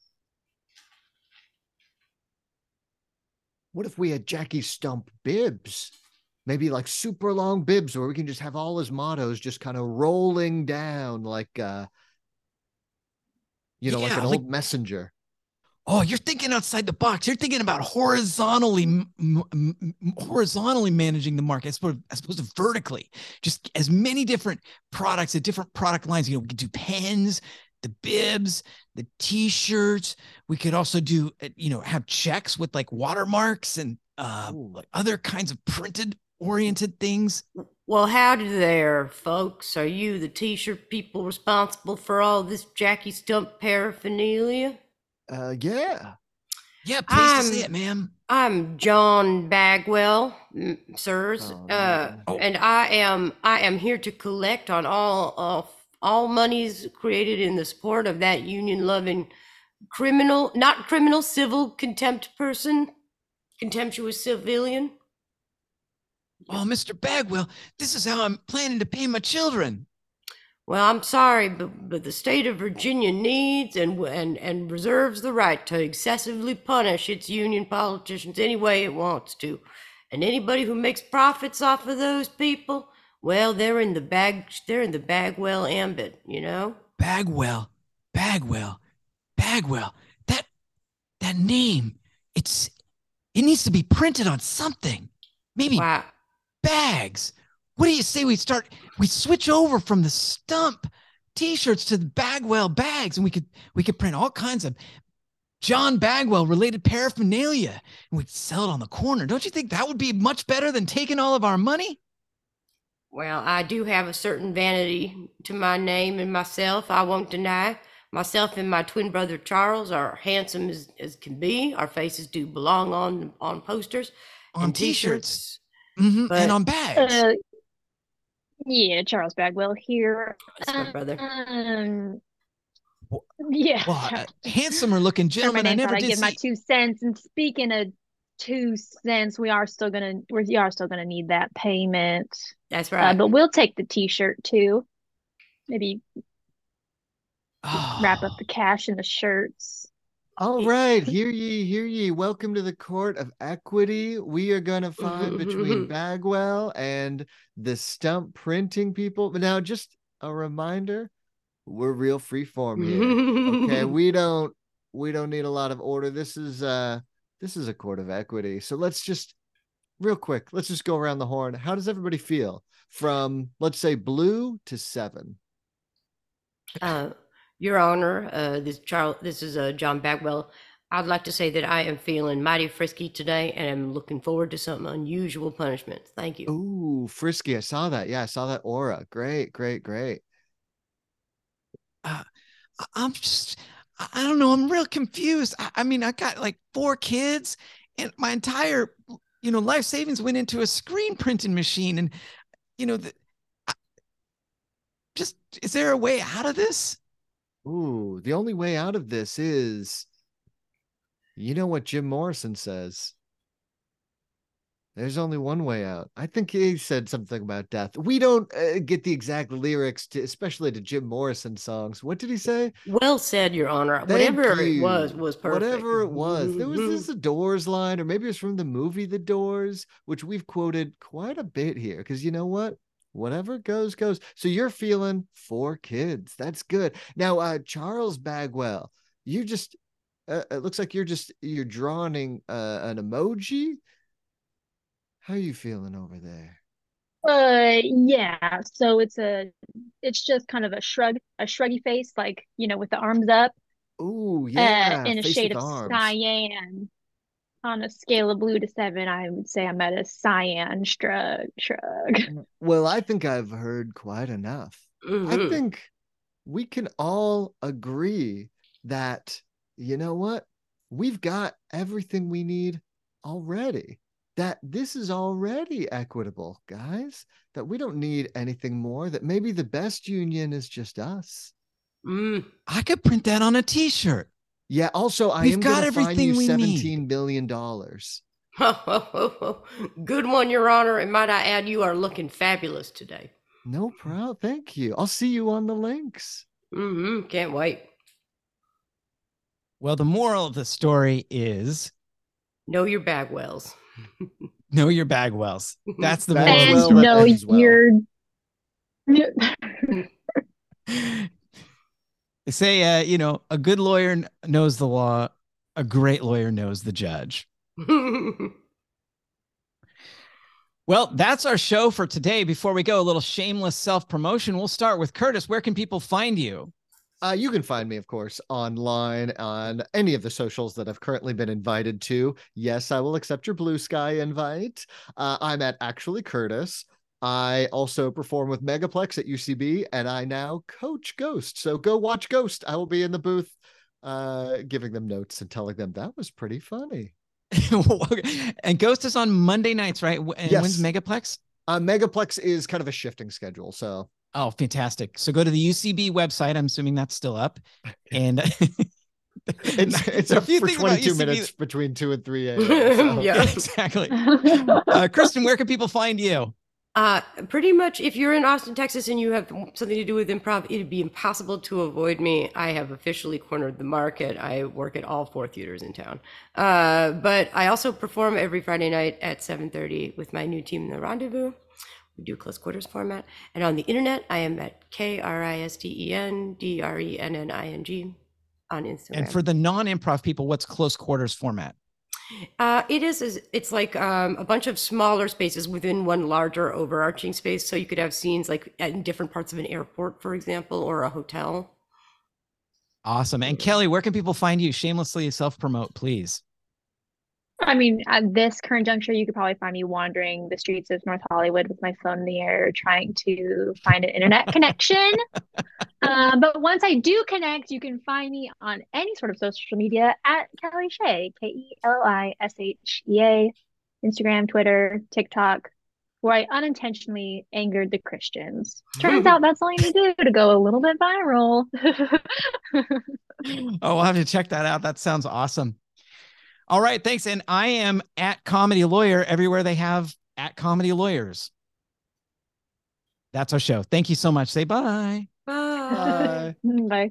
What if we had Jackie Stump bibs? Maybe like super long bibs where we can just have all his mottos just kind of rolling down like, uh, you know, yeah, like an like, old messenger. Oh, you're thinking outside the box. You're thinking about horizontally m m horizontally managing the market as opposed, to, as opposed to vertically. Just as many different products, at different product lines. You know, we could do pens, the bibs, the t-shirts. We could also do, you know, have checks with like watermarks and uh, like other kinds of printed oriented things. Well, howdy there, folks. Are you the t-shirt people responsible for all this Jackie Stump paraphernalia? Uh, yeah. Yeah, please to see it, ma'am. I'm John Bagwell, sirs, oh, uh, oh. and I am I am here to collect on all uh, all monies created in the sport of that union-loving criminal, not criminal, civil contempt person, contemptuous civilian. Oh, Mister Bagwell, this is how I'm planning to pay my children. Well, I'm sorry, but, but the state of Virginia needs and, and, and reserves the right to excessively punish its union politicians any way it wants to. And anybody who makes profits off of those people, well, they're in the bag, they're in the Bagwell ambit, you know? Bagwell, Bagwell, Bagwell, that, that name, it's, it needs to be printed on something. Maybe wow. bags. What do you say we start? We switch over from the Stump T-shirts to the Bagwell bags, and we could we could print all kinds of John Bagwell related paraphernalia, and we'd sell it on the corner. Don't you think that would be much better than taking all of our money? Well, I do have a certain vanity to my name and myself, I won't deny. Myself and my twin brother Charles are handsome as, as can be. Our faces do belong on on posters, on t-shirts, mm-hmm, and on bags. Uh, yeah, Charles Bagwell here. That's my brother. Um, well, yeah, well, uh, handsomer looking gentleman. I never did give see... my two cents. And speaking of two cents, we are still gonna we are still gonna need that payment. That's right. Uh, but we'll take the t-shirt too. Maybe oh. wrap up the cash in the shirts. All right, hear ye, hear ye. Welcome to the Court of Equity. We are going to find between Bagwell and the Stump printing people. But now, just a reminder, we're real freeform here. Okay, we don't we don't need a lot of order. This is uh this is a Court of Equity. So let's just real quick, let's just go around the horn. How does everybody feel from, let's say, blue to seven? Uh Your Honor, uh, this, Charles, this is uh, John Bagwell. I'd like to say that I am feeling mighty frisky today, and I'm looking forward to some unusual punishment. Thank you. Ooh, frisky. I saw that. Yeah, I saw that aura. Great, great, great. Uh, I'm just, I don't know. I'm real confused. I, I mean, I got like four kids, and my entire, you know, life savings went into a screen printing machine. And, you know, the, I, just, is there a way out of this? Ooh, the only way out of this is, you know what Jim Morrison says? There's only one way out. I think he said something about death. We don't uh, get the exact lyrics, to, especially to Jim Morrison songs. What did he say? Well said, Your Honor. Thank Whatever you. it was, was perfect. Whatever it was. There was this The Doors line, or maybe it was from the movie The Doors, which we've quoted quite a bit here. Because you know what? Whatever goes, goes. So you're feeling four kids. That's good. Now, uh, Charles Bagwell, you just, uh, it looks like you're just, you're drawing uh, an emoji. How are you feeling over there? Uh, yeah. So it's a, it's just kind of a shrug, a shruggy face, like, you know, with the arms up. Ooh, yeah. Uh, in a shade of arms. Cyan. On a scale of blue to seven, I would say I'm at a cyan shrug. shrug. Well, I think I've heard quite enough. Mm-hmm. I think we can all agree that, you know what? We've got everything we need already. That this is already equitable, guys. That we don't need anything more. That maybe the best union is just us. Mm. I could print that on a t-shirt. Yeah. Also, I We've am got everything we seventeen need. Million dollars. Good one, Your Honor. And might I add, you are looking fabulous today. No problem. Thank you. I'll see you on the links. Mm-hmm. Can't wait. Well, the moral of the story is know your Bagwells. Know your Bagwells. That's the moral. And know your. They say, uh, you know, a good lawyer knows the law. A great lawyer knows the judge. Well, that's our show for today. Before we go, a little shameless self-promotion. We'll start with Curtis. Where can people find you? Uh, you can find me, of course, online on any of the socials that I've currently been invited to. Yes, I will accept your blue sky invite. Uh, I'm at Actually Curtis. I also perform with Megaplex at U C B, and I now coach Ghost. So go watch Ghost. I will be in the booth uh, giving them notes and telling them that was pretty funny. And Ghost is on Monday nights, right? And yes. When's Megaplex? Uh, Megaplex is kind of a shifting schedule. So Oh, fantastic. So go to the U C B website. I'm assuming that's still up. And it's, it's up for twenty-two U C B... minutes between two and three a m So. Yeah, exactly. Uh, Kristen, where can people find you? Uh, pretty much if you're in Austin, Texas, and you have something to do with improv, it'd be impossible to avoid me. I have officially cornered the market. I work at all four theaters in town. Uh, but I also perform every Friday night at seven thirty with my new team, The Rendezvous. We do close quarters format. And on the internet, I am at K R I S T E N D R E N N I N G on Instagram. And for the non-improv people, what's close quarters format? Uh, it is, is, it's like um, a bunch of smaller spaces within one larger overarching space. So you could have scenes like in different parts of an airport, for example, or a hotel. Awesome. And Kelly, where can people find you? Shamelessly self-promote, please. I mean, at this current juncture, you could probably find me wandering the streets of North Hollywood with my phone in the air, trying to find an internet connection. Uh, but once I do connect, you can find me on any sort of social media at Kelly Shea, K E L I S H E A, Instagram, Twitter, TikTok, where I unintentionally angered the Christians. Turns out that's all you need to do to go a little bit viral. Oh, I'll have to check that out. That sounds awesome. All right, thanks. And I am at Comedy Lawyer everywhere they have at Comedy Lawyers. That's our show. Thank you so much. Say bye. Bye. Bye. Bye.